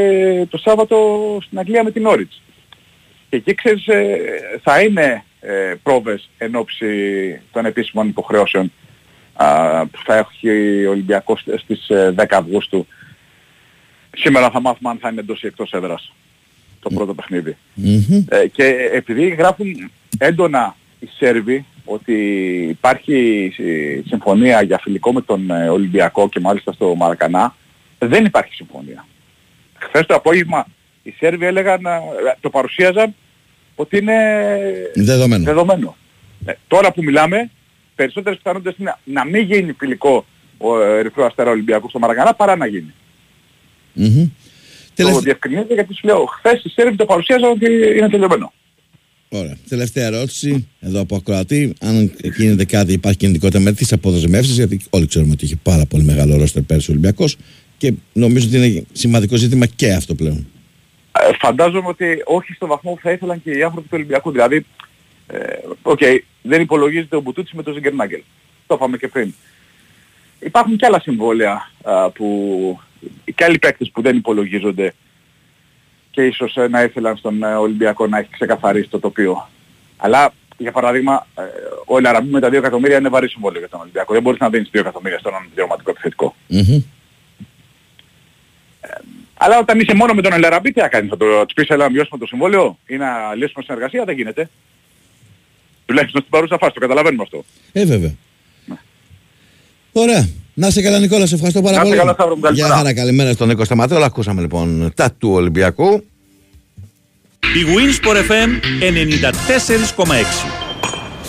το Σάββατο στην Αγγλία με την Norwich. Και εκεί ξέρεις θα είναι πρόβες εν ώψη των επίσημων υποχρεώσεων που θα έχει ο Ολυμπιακός στις 10 Αυγούστου. Σήμερα θα μάθουμε αν θα είναι εντός ή εκτός έδρας το πρώτο παιχνίδι. Και επειδή γράφουν έντονα οι Σέρβοι ότι υπάρχει συμφωνία για φιλικό με τον Ολυμπιακό και μάλιστα στο Μαρακανά, δεν υπάρχει συμφωνία. Χθες το απόγευμα οι Σέρβοι έλεγαν, το παρουσίαζαν ότι είναι δεδομένο. Τώρα που μιλάμε, περισσότερες πιθανότητες είναι να μην γίνει φιλικό ο Ερυθρό Αστέρα Ολυμπιακός στο Μαρακανά παρά να γίνει. Το διευκρινίζεται γιατί σου λέω, χθες οι Σέρβοι το παρουσίαζαν ότι είναι τελειωμένο. Ωραία. Τελευταία ερώτηση εδώ από ακροατή. Αν γίνεται κάτι, υπάρχει κινητικότητα με τις αποδεσμεύσεις, γιατί όλοι ξέρουμε ότι είχε πάρα πολύ μεγάλο ρόστερ πέρσι ο Ολυμπιακός και νομίζω ότι είναι σημαντικό ζήτημα και αυτό πλέον. Φαντάζομαι ότι όχι στο βαθμό που θα ήθελαν και οι άνθρωποι του Ολυμπιακού. Δηλαδή, δεν υπολογίζεται ο Μπουτούτσι με τον Ζιγκερνάγκελ. Το είπαμε και πριν. Υπάρχουν και άλλα συμβόλαια και άλλοι παίκτες που δεν υπολογίζονται και ίσως να ήθελαν στον Ολυμπιακό να έχει ξεκαθαρίσει το τοπίο. Αλλά για παράδειγμα ο Λαραμπή με τα 2 εκατομμύρια είναι βαρύ συμβόλαιο για τον Ολυμπιακό. Δεν μπορείς να δίνεις 2 εκατομμύρια στον αναπληρωματικό επιθετικό. Αλλά όταν είσαι μόνο με τον Λαραμπή τι θα κάνεις, θα του πεις έλα να μειώσουμε το συμβόλαιο ή να λύσουμε συνεργασία, δεν γίνεται. Τουλάχιστον στην παρούσα φάση, το καταλαβαίνουμε αυτό. Βέβαια. Ωραία. Να είσαι καλά Νικόλα, σε ευχαριστώ πάρα πολύ. Γεια χαρά, καλημέρα στον Νίκο Σταματέο. Ακούσαμε λοιπόν τα του Ολυμπιακού. Η Winsport FM 94,6.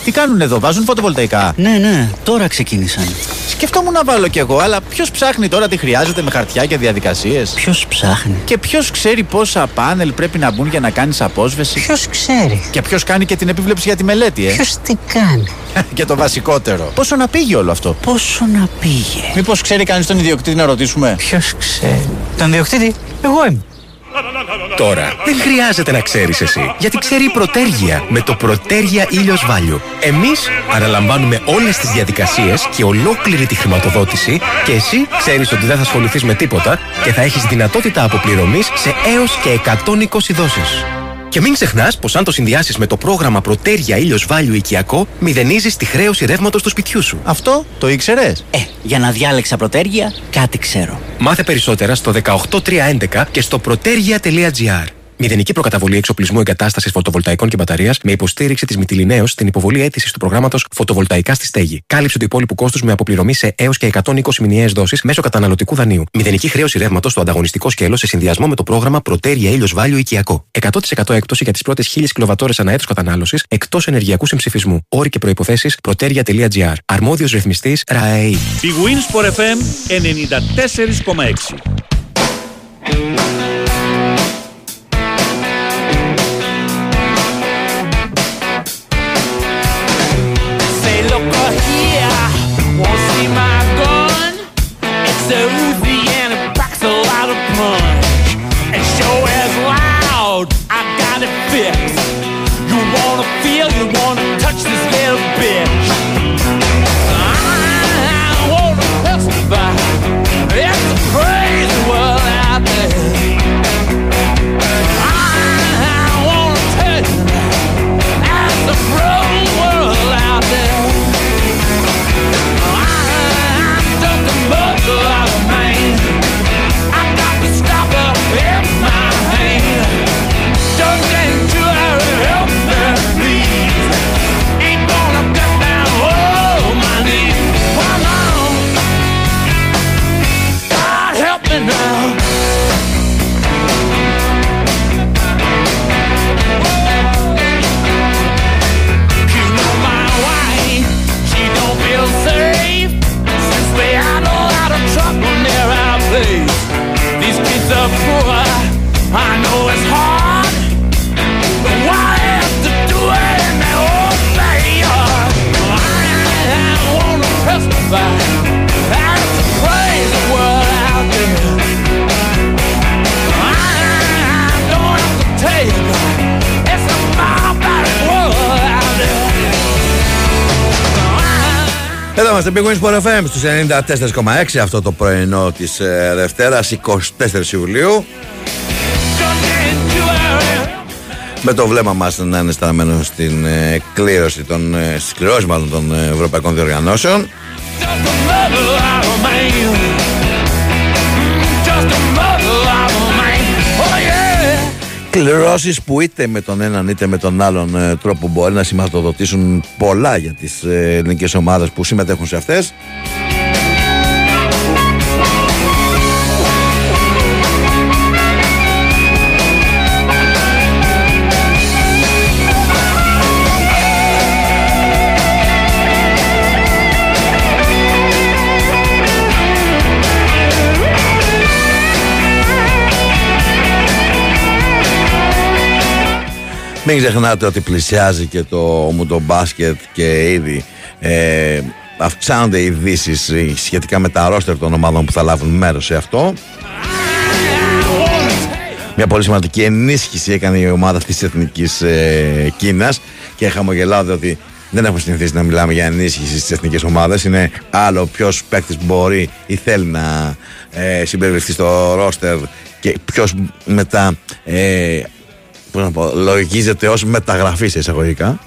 Τι κάνουν εδώ, βάζουν φωτοβολταϊκά? Ναι, τώρα ξεκίνησαν. Σκεφτόμουν να βάλω κι εγώ, αλλά ποιος ψάχνει τώρα τι χρειάζεται με χαρτιά και διαδικασίες? Ποιος ψάχνει? Και ποιος ξέρει πόσα πάνελ πρέπει να μπουν για να κάνεις απόσβεση? Ποιος ξέρει? Και ποιος κάνει και την επίβλεψη για τη μελέτη, Ποιος τι κάνει? Και το βασικότερο, πόσο να πήγε όλο αυτό? Μήπως ξέρει κανείς τον ιδιοκτήτη να ρωτήσουμε? Ποιος ξέρει? Τον ιδιοκτήτη, εγώ είμαι. Τώρα δεν χρειάζεται να ξέρεις εσύ, γιατί ξέρει η Προτέργεια με το Προτέργεια Ήλιος Βάλιου. Εμείς αναλαμβάνουμε όλες τις διαδικασίες και ολόκληρη τη χρηματοδότηση και εσύ ξέρεις ότι δεν θα ασχοληθείς με τίποτα και θα έχεις δυνατότητα αποπληρωμής σε έως και 120 δόσεις. Και μην ξεχνάς πως αν το συνδυάσεις με το πρόγραμμα Προτέργεια Ήλιος Βάλιου Οικιακό, μηδενίζεις τη χρέωση ρεύματος του σπιτιού σου. Αυτό το ήξερες? Για να διάλεξα Προτέργεια, κάτι ξέρω. Μάθε περισσότερα στο 18311 και στο protergia.gr. Μηδενική προκαταβολή εξοπλισμού εγκατάσταση φωτοβολταϊκών και μπαταρία με υποστήριξη τη Μυτιληναίος στην υποβολή αίτησης του προγράμματος Φωτοβολταϊκά στη Στέγη. Κάλυψη του υπόλοιπου κόστους με αποπληρωμή σε έως και 120 μηνιαίες δόσεις μέσω καταναλωτικού δανείου. Μηδενική χρέωση ρεύματος στο ανταγωνιστικό σκέλος σε συνδυασμό με το πρόγραμμα Προτέρια Ήλιος Βάλιο Οικιακό. 100% έκπτωση για τις πρώτες 1000 κιλοβατώρες ανά έτος κατανάλωσης εκτός ενεργειακού συμψηφισμού. Όροι και προϋποθέσεις Proteria.gr. Αρμόδιος ρυθμιστής ΡΑΕΗ. Η Winsport FM 94,6. Εδώ είμαστε, Big Wings Sport FM στους 94,6 αυτό το πρωινό της Δευτέρας 24 Ιουλίου. Με το βλέμμα μας να είναι στραμμένο στην κλήρωση των σκληρώσεις μάλλον των ευρωπαϊκών διοργανώσεων. Κληρώσεις που είτε με τον έναν είτε με τον άλλον τρόπο μπορεί να σηματοδοτήσουν πολλά για τις ελληνικές ομάδες που συμμετέχουν σε αυτές. Μην ξεχνάτε ότι πλησιάζει και το Μουντομπάσκετ και ήδη αυξάνονται οι ειδήσεις σχετικά με τα ρόστερ των ομάδων που θα λάβουν μέρος σε αυτό. Μια πολύ σημαντική ενίσχυση έκανε η ομάδα αυτής της Εθνικής Κίνας και χαμογελάω διότι δεν έχουμε συνηθίσει να μιλάμε για ενίσχυση στις εθνικές ομάδες. Είναι άλλο ποιος παίκτης μπορεί ή θέλει να συμπεριληφθεί στο ρόστερ και ποιος μετά... λογίζεται ως μεταγραφή σε εισαγωγικά.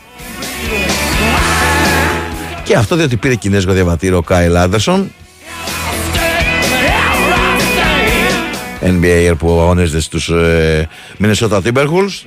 Και αυτό διότι πήρε κινέζικο διαβατήριο ο Κάιλ Άντερσον, NBA που αγωνίζεται στους Minnesota Timberwolves.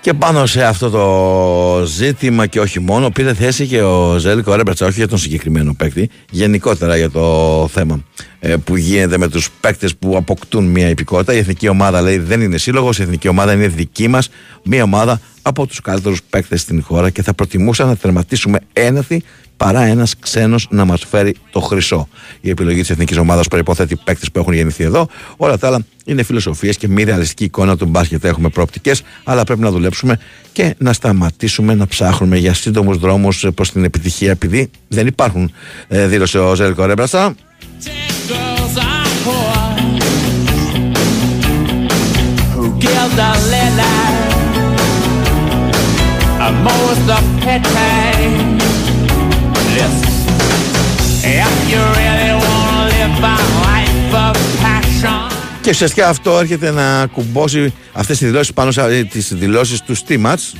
Και πάνω σε αυτό το ζήτημα και όχι μόνο, πήρε θέση και ο Ζέλικο Ρέμπρατσα, όχι για τον συγκεκριμένο παίκτη, γενικότερα για το θέμα που γίνεται με τους παίκτες που αποκτούν μια υπηκότητα. Η εθνική ομάδα λέει δεν είναι σύλλογος, η εθνική ομάδα είναι δική μας, μια ομάδα από τους καλύτερους παίκτες στην χώρα και θα προτιμούσα να τερματίσουμε έναθι παρά ένας ξένος να μας φέρει το χρυσό. Η επιλογή της εθνικής ομάδας προϋποθέτει παίκτες που έχουν γεννηθεί εδώ. Όλα τα άλλα είναι φιλοσοφίες και μη ρεαλιστική εικόνα του μπάσκετ. Έχουμε προοπτικές, αλλά πρέπει να δουλέψουμε και να σταματήσουμε να ψάχνουμε για σύντομους δρόμους προς την επιτυχία, επειδή δεν υπάρχουν, δήλωσε ο Ζέλικο Ρέμπρατσα. Και ουσιαστικά αυτό έρχεται να κουμπώσει αυτές τις δηλώσεις πάνω σε τις δηλώσεις του Στίματς.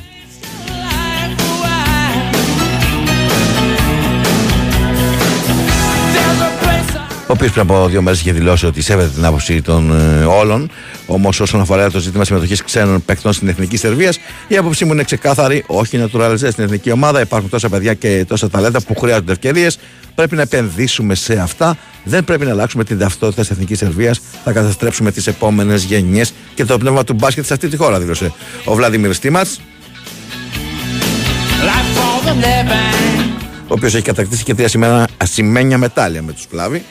Ο οποίος πριν από 2 μέρες είχε δηλώσει ότι σέβεται την άποψη των όλων. Όμως, όσον αφορά το ζήτημα συμμετοχής ξένων παίκτων στην εθνική Σερβία, η άποψή μου είναι ξεκάθαρη: όχι naturalized στην εθνική ομάδα. Υπάρχουν τόσα παιδιά και τόσα ταλέντα που χρειάζονται ευκαιρίες. Πρέπει να επενδύσουμε σε αυτά. Δεν πρέπει να αλλάξουμε την ταυτότητα της εθνικής Σερβίας. Θα καταστρέψουμε τις επόμενες γενιές και το πνεύμα του μπάσκετ σε αυτή τη χώρα, δήλωσε ο Βλάντιμιρ Στίματς, ο οποίος έχει κατακτήσει και 3 ασημένια μετάλλια με τους Πλάβη.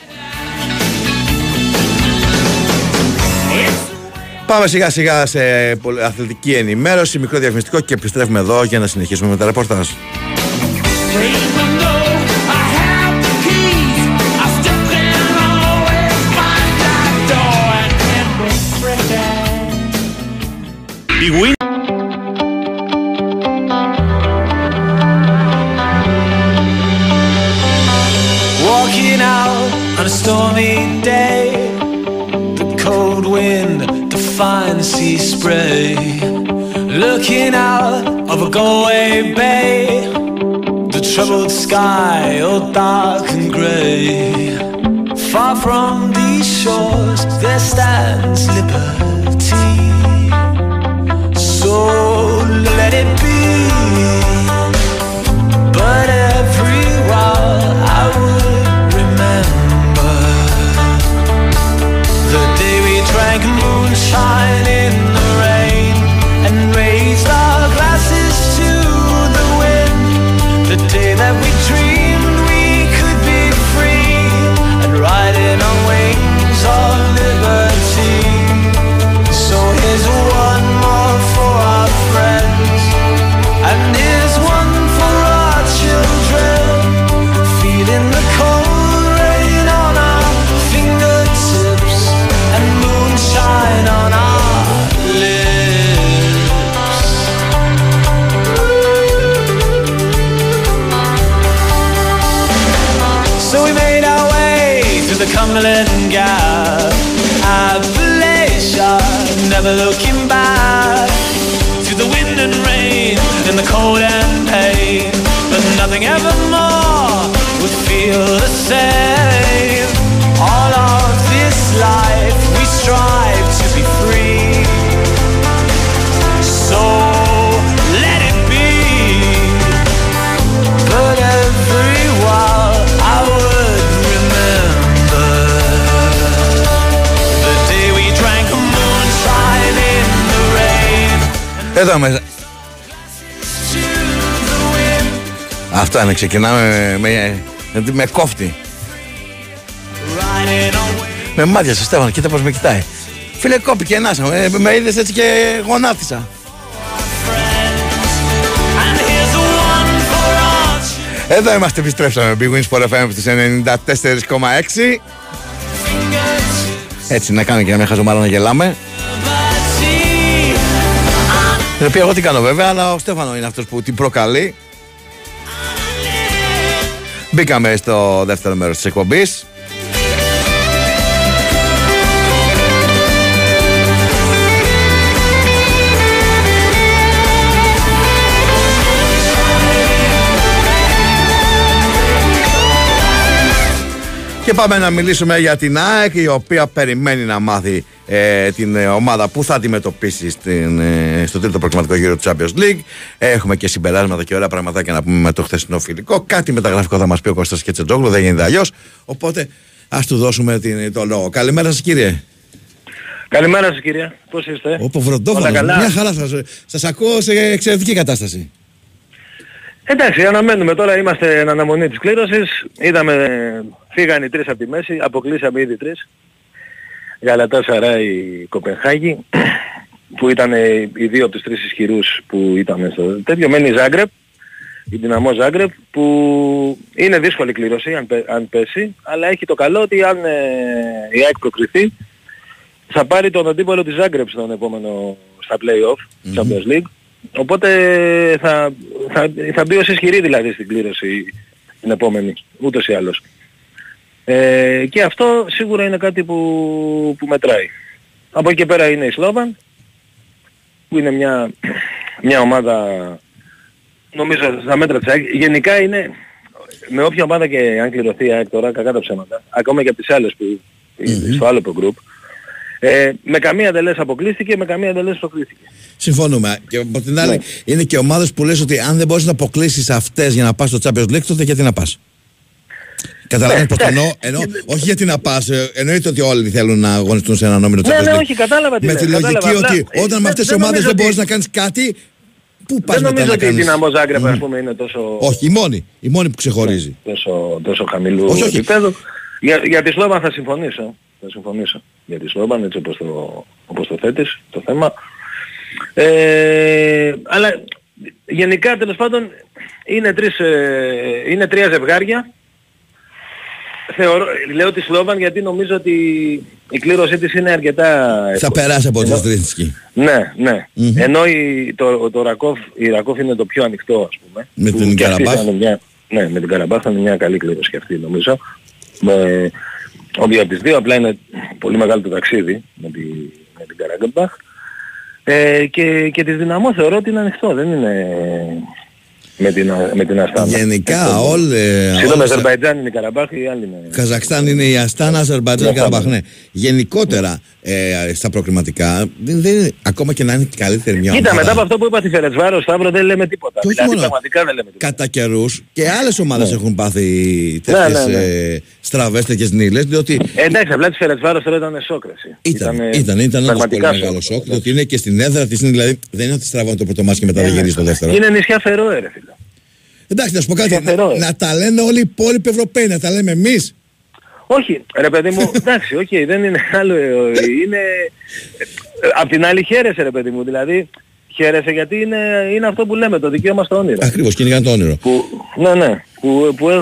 Πάμε σιγά σιγά σε αθλητική ενημέρωση, μικρό διαφημιστικό και επιστρέφουμε εδώ για να συνεχίσουμε με τα ρεπορτάζ. Walking out on a stormy day, the cold wind defines sea spray. Looking out of a Galway bay, the troubled sky all dark and grey. Far from these shores there stands liberty, so let it be. But every while I would drank moonshine in the rain and raised our glasses to the wind. The day that we dreamed we could be free and riding on wings of liberty. So here's one more for our friends and here's one for our children, feeling the cold. Cumberland Gap, Appalachia, never looking back. Through the wind and rain, and the cold and pain, but nothing ever more would feel the same. All of this life, we strive to be free. So let it be, but every while I would. Εδώ μέσα. Αυτά είναι, ξεκινάμε με κόφτη. Με μάτια σε Στέφανο, κοίτα πως με κοιτάει. Φίλε, κόπηκε ενάσα, με είδες έτσι και γονάτισα. Εδώ είμαστε, επιστρέψαμε, Big Wins Sport FM στις 94,6. Έτσι να κάνουμε και να μην χαζομάρα να γελάμε. Την οποία εγώ την κάνω βέβαια, αλλά ο Στέφανο είναι αυτός που την προκαλεί. Μπήκαμε στο δεύτερο μέρος της εκπομπής. Και πάμε να μιλήσουμε για την ΑΕΚ, η οποία περιμένει να μάθει την ομάδα που θα αντιμετωπίσει στο τρίτο προκριματικό γύρο του Champions League. Έχουμε και συμπεράσματα και ωραία πραγματάκια να πούμε με το χθεσινό φιλικό. Κάτι μεταγραφικό θα μας πει ο Κώστας Κετσετζόγλου, δεν γίνεται αλλιώς. Οπότε ας του δώσουμε το λόγο. Καλημέρα σας, κύριε. Καλημέρα σας, κύριε. Πώς είστε? Όπο Βροντόφαλος, μια χαρά σας ακούω σε εξαιρετική κατάσταση. Εντάξει, αναμένουμε τώρα, είμαστε εν αναμονή της κλήρωσης. Είδαμε, φύγαν οι 3 από τη μέση, αποκλείσαμε ήδη 3. Γαλατάσαράι, Κοπενχάγη, που ήταν οι 2 από τους 3 ισχυρούς που ήταν στο τέτοιο. Μένει η Ζάγκρεπ, η Δυναμό Ζάγκρεπ, που είναι δύσκολη κλήρωση αν πέσει, αλλά έχει το καλό ότι αν η ΑΕΚ προκριθεί, θα πάρει τον αντίπαλο της Ζάγκρεπ στον επόμενο, στα play-off, Champions League. Οπότε θα μπει ως ισχυρή δηλαδή στην κλήρωση την επόμενη, ούτως ή άλλως. Και αυτό σίγουρα είναι κάτι που μετράει. Από εκεί πέρα είναι η Σλόβαν, που είναι μια ομάδα, νομίζω στα μέτρα της ΑΕΚ. Γενικά είναι, με όποια ομάδα και αν κληρωθεί η ΑΕΚ τώρα, κακά τα ψέματα, ακόμα και από τις άλλες που στο άλλο το group, με καμία δεν λες αποκλείστηκε, με καμία δεν λες προκλήθηκε. Συμφωνούμε. Και από την άλλη, είναι και ομάδες που λες ότι αν δεν μπορείς να αποκλείσεις αυτές για να πας στο Champions League, τότε γιατί να πας. Καταλαβαίνεις πως εννοώ, όχι γιατί να πας, εννοείται ότι όλοι θέλουν να αγωνιστούν σε έναν όμιλο Champions League. Ναι, όχι, κατάλαβα τι λες. Με τη λογική ότι όταν με αυτές τις ομάδες δεν μπορείς να κάνεις κάτι, πού πας μετά να κάνεις. Δεν νομίζω ότι η Δυναμό Ζάγκρεπ, ας πούμε, είναι τόσο... Όχι, η μόνη που ξεχωρίζει. Τόσο χαμηλού επίπεδου. Για τη Σλόβαν θα συμφωνήσω. Για τη Σλόβαν, έτσι όπως το θέτεις το θέμα. Αλλά γενικά τέλος πάντων είναι τρία ζευγάρια. Λέω τη Σλόβαν γιατί νομίζω ότι η κλήρωσή της είναι αρκετά... Θα περάσει από τη Στρίτσκι. Ναι. Ενώ το Ρακόφ είναι το πιο ανοιχτό, ας πούμε. Με την Καραμπάχ. Ναι, με την Καραμπάχ θα είναι μια καλή κλήρωση και αυτή, νομίζω. Όποια από τις δύο, απλά είναι πολύ μεγάλο το ταξίδι με την Καραγκαμπάχ. Και τη Δυναμό θεωρώ ότι είναι ανοιχτό, δεν είναι με την Αστάνα. Γενικά όλες... Σύντομα Αζερμπαϊτζάν είναι η Καραμπάχ, η άλλη είναι... Καζακστάν είναι η Αστάνα, Αζερμπαϊτζάν είναι η Καραμπάχ, ναι. Γενικότερα στα προκριματικά, ακόμα και να είναι καλύτερη μια ομάδα. Κοίτα, μετά από αυτό που είπα στη Φερετσβάρο, Σταύρο, δεν λέμε τίποτα. Και όχι δηλαδή, μόνο, κατά καιρούς και άλλες ομάδες έχουν πάθει τέτοιες στραβές, τέτοιες νύλες, διότι... Εντάξει, απλά τη Φερετσβάρο τώρα ήταν σοκ, εσύ. Ήταν ένας πολύ μεγάλο σοκ, διότι είναι και στην έδρα της, δηλαδή δεν είναι ότι στραβάνε το πρώτο μάτς και μετά δεν γυρίζει το δεύτερο. Είναι νησιά Φερόε, ρε φίλε. Εντάξει, να σου πω κάτι, να τα λένε όλοι οι υπόλοιποι Ευρωπαίοι, να τα λέμε εμείς. Όχι, ρε παιδί μου, εντάξει, okay, δεν είναι άλλο, είναι... Απ' την άλλη χαίρεσαι, ρε παιδί μου, δηλαδή χαίρεσαι γιατί είναι αυτό που λέμε, το δικαίωμα στο όνειρο. Ακριβώς, κυνηγάνε το όνειρο.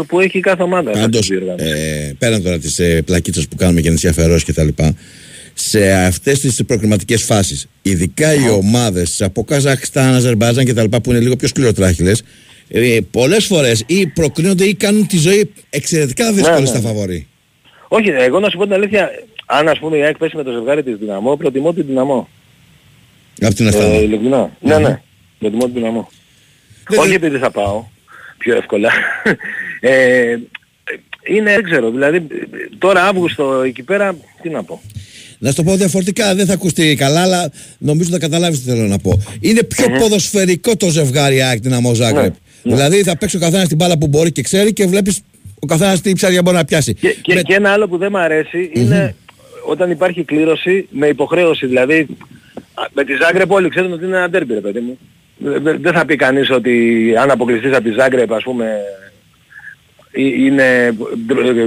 Που έχει κάθε ομάδα. Πάντως, πέραν τώρα τις πλακίτσες που κάνουμε και νησιά Φερόες και τα λοιπά, σε αυτές τις προκριματικές φάσεις, ειδικά οι ομάδες από Καζακστάν, Αζερμπαϊτζάν και τα λοιπά που είναι λίγο πιο σκληροτράχυλες, πολλές φορές ή προκρίνονται ή κάνουν τη ζωή εξαιρετικά δύσκολη στα φαβορί. Όχι, εγώ να σου πω την αλήθεια, αν ας πούμε η ΑΕΚ πέσει με το ζευγάρι της Δυναμό, προτιμώ την Δυναμό. Απ' την Αστάνα. Ειλικρινά. Ναι, προτιμώ την Δυναμό. Όχι επειδή θα πάω πιο εύκολα. Δεν ξέρω, δηλαδή τώρα Αύγουστο εκεί πέρα, τι να πω. Να σου το πω διαφορετικά, δεν θα ακουστεί καλά, αλλά νομίζω θα καταλάβεις τι θέλω να πω. Είναι πιο ποδοσφαιρικό το ζευγάρι ΑΕΚ Δυναμό Ζάγκρεπ. Δηλαδή θα παίξει ο καθένας την μπάλα που μπορεί και ξέρει και βλέπεις ο καθένας τι ψάρια μπορεί να πιάσει. Και ένα άλλο που δεν μ' αρέσει είναι όταν υπάρχει κλήρωση με υποχρέωση. Δηλαδή με τη Ζάγκρεπ όλοι ξέρουν ότι είναι ένα ντέρμπι, ρε παιδί μου. Δεν θα πει κανείς ότι αν αποκλειστείς από τη Ζάγκρεπ, ας πούμε, είναι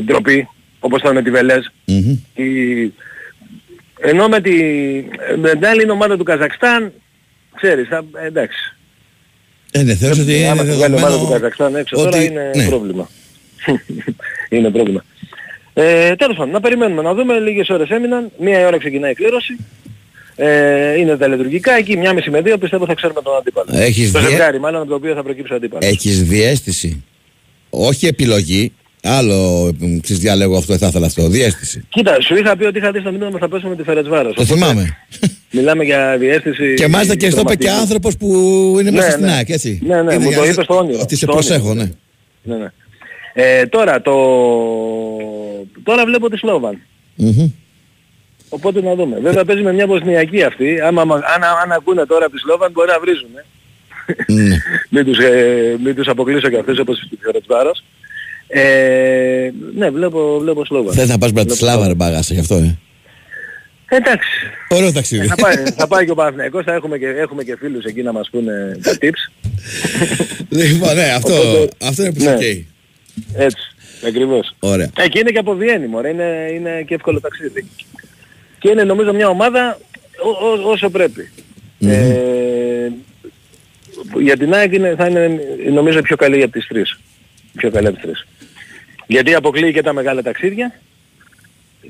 ντροπή, όπως ήταν με τη Βελές. Ενώ με την άλλη ομάδα του Καζακστάν, ξέρεις, εντάξει. Θεωρείς ότι είναι δεδομένο... ομάδα του Καζακστάν έξω τώρα είναι πρόβλημα. Είναι πρόβλημα. Τέλος πάντων, να περιμένουμε να δούμε. Λίγες ώρες έμειναν. Μία ώρα ξεκινάει η κλήρωση. Είναι τα λειτουργικά. Εκεί 1,5 με 2 πιστεύω θα ξέρουμε τον αντίπαλο. Το ζευγάρι μάλλον από το οποίο θα προκύψει ο αντίπαλος. Έχεις διαίσθηση. Όχι επιλογή. Άλλο ξεσδιαλέγω αυτό, θα ήθελα αυτό. Διαίσθηση. Κοίτα, σου είχα πει ότι είχα δει στον μήνυμα που θα πέσουμε με τη Φερετσβάρος. Το θυμάμαι. Μιλάμε για διαίσθηση. Και μάλιστα και στο είπε και άνθρωπος που είναι μέσα στην ΑΕΚ, έτσι. Ναι, μου το είπε στο όνειρο. Ότι σε προσέχω, ναι. Τώρα βλέπω τη Σλόβαν. Οπότε να δούμε. Βέβαια παίζει με μια Βοσνιακή αυτή. Αν ακούνε τώρα τη Σλόβαν μπορεί να βρίζουν. Μην τους αποκλείσω κι αυτούς όπως στη Φερετσβάρος. Ναι, βλέπω Σλόβαν. Θες να πας Μπρατισλάβα, ρε μπάγασε γι' αυτό, εντάξει. Ωραίο ταξίδι. Θα πάει και ο Παναθηναϊκός, θα έχουμε και φίλους εκεί να μας πούνε τα tips. Λοιπόν, ναι, αυτό είναι που σε καίει. Έτσι, ακριβώς. Ωραία. Και είναι και από Βιέννη, μωρέ, είναι και εύκολο ταξίδι. Και είναι νομίζω μια ομάδα όσο πρέπει. Για την ΑΕΚ θα είναι νομίζω πιο καλή από τις τρεις. Γιατί αποκλείει και τα μεγάλα ταξίδια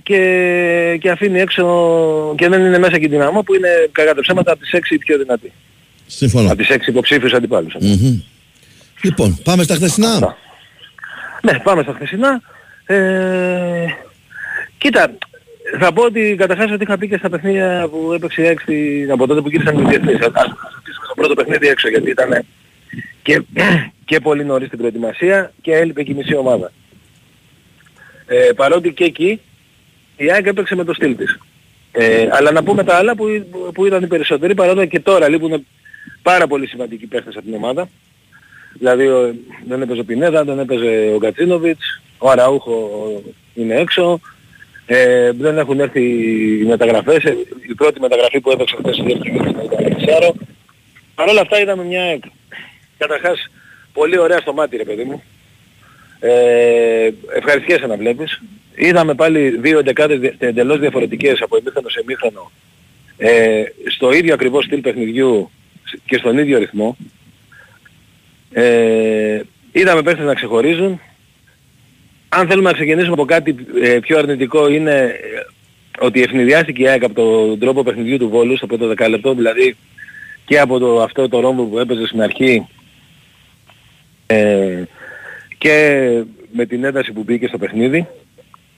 και αφήνει έξω και δεν είναι μέσα και η Δυναμό που είναι κακά τα ψέματα από τις 6 πιο δυνατή. Συμφωνώ. Από τις 6 υποψήφιους αντιπάλους. Λοιπόν, πάμε στα χθεσινά. Ναι, πάμε στα χθεσινά. Κοίτα, Θα πω ότι καταρχάς ότι είχα πει και στα παιχνίδια που έπαιξε η ΑΕΚ από τότε που γύρισαν οι διεθνείς. Ας αφήσουμε το πρώτο παιχνίδι έξω γιατί ήταν και πολύ νωρίς την προετοιμασία και έλειπε και η μισή ομάδα. Παρότι και εκεί η ΑΕΚ έπαιξε με το στυλ της. Αλλά να πούμε τα άλλα που ήταν οι περισσότεροι, παρότι και τώρα λείπουν πάρα πολύ σημαντικοί παίχτες από την ομάδα. Δηλαδή δεν έπαιζε ο Πινέδα, δεν έπαιζε ο Κατσίνοβιτς, ο Αραούχο είναι έξω. Δεν έχουν έρθει οι μεταγραφές. Η πρώτη μεταγραφή που έπαιξε χθες ήταν η Σάρο. Παρ' όλα αυτά είδαμε μια ΑΕΚ. Καταρχάς πολύ ωραία στο μάτι, ρε παιδί μου. Ευχαριστιέσαι να βλέπεις. Είδαμε πάλι δύο εντεκάδες εντελώς διαφορετικές από εμίχρονο σε εμίχρονο. Στο ίδιο ακριβώς στυλ παιχνιδιού και στον ίδιο ρυθμό. Είδαμε παίχτες να ξεχωρίζουν. Αν θέλουμε να ξεκινήσουμε από κάτι πιο αρνητικό είναι ότι ευνηδιάστηκε η ΑΕΚ από τον τρόπο παιχνιδιού του Βόλου στο πρώτο δεκάλεπτο, δηλαδή και από αυτό το ρόμπο που έπαιζε στην αρχή και με την ένταση που μπήκε στο παιχνίδι.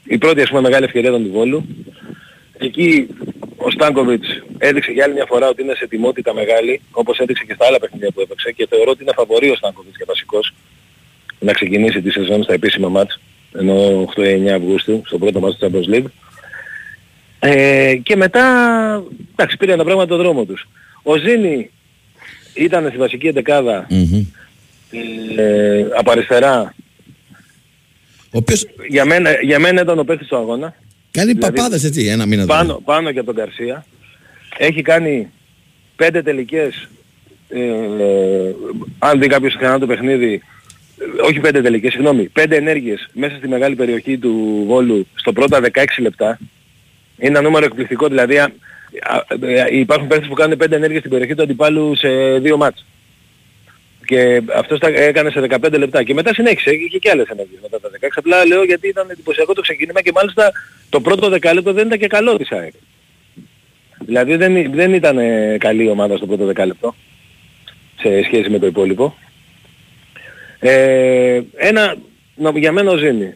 Η πρώτη ας πούμε μεγάλη ευκαιρία ήταν του Βόλου. Εκεί ο Στάνκοβιτς έδειξε για άλλη μια φορά ότι είναι σε τιμότητα μεγάλη, όπως έδειξε και στα άλλα παιχνίδια που έπαιξε, και θεωρώ ότι είναι φαβορεί ο Στάνκοβιτς και βασικός να ξεκινήσει τη σεζόν στα επίσημα μάτς, ενώ 8-9 Αυγούστου, στο πρώτο μάτς του Champions League. Και μετά, εντάξει, πήρε ένα πράγμα τον δρόμο τους. Ο Ζήνη ήταν στη βασική εντεκάδα από αριστερά. Για μένα ήταν ο παίκτης του αγώνα. Κάνει δηλαδή, παπάδες έτσι, ένα μήνα τώρα. Πάνω και από τον Γκαρσία. Έχει κάνει 5 τελικές, αν δει κάποιος ξανά το παιχνίδι, όχι 5 τελικές, συγγνώμη, 5 ενέργειες μέσα στη μεγάλη περιοχή του Βόλου στο πρώτα 16 λεπτά. Είναι ένα νούμερο εκπληκτικό, δηλαδή υπάρχουν παίκτες που κάνουν 5 ενέργειες στην περιοχή του αντιπάλου σε 2 μάτς. Και αυτός τα έκανε σε 15 λεπτά και μετά συνέχισε και άλλες ενέργειες μετά τα 16. Απλά λέω γιατί ήταν εντυπωσιακό το ξεκίνημα και μάλιστα το πρώτο δεκάλεπτο δεν ήταν και καλό της ΑΕΚ. Δηλαδή δεν ήταν καλή ομάδα στο πρώτο δεκάλεπτο σε σχέση με το υπόλοιπο. Για μένα ο Ζήνη.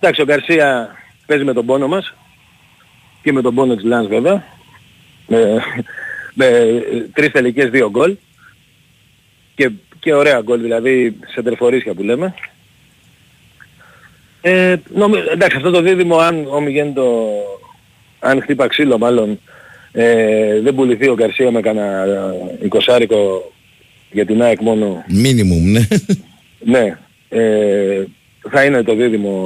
Εντάξει, ο Γκαρσία παίζει με τον πόνο μας και με τον πόνο της Λάνς βέβαια. Με 3 τελικές, 2 γκολ. Και ωραία γκολ, δηλαδή σε τερφορίσια που λέμε. Εντάξει, αυτό το δίδυμο αν χτύπα ξύλο μάλλον δεν πουληθεί ο Γκαρσία με κανένα 20άρικο για την ΑΕΚ μόνο. Μίνιμουμ, ναι. Ναι, θα είναι το δίδυμο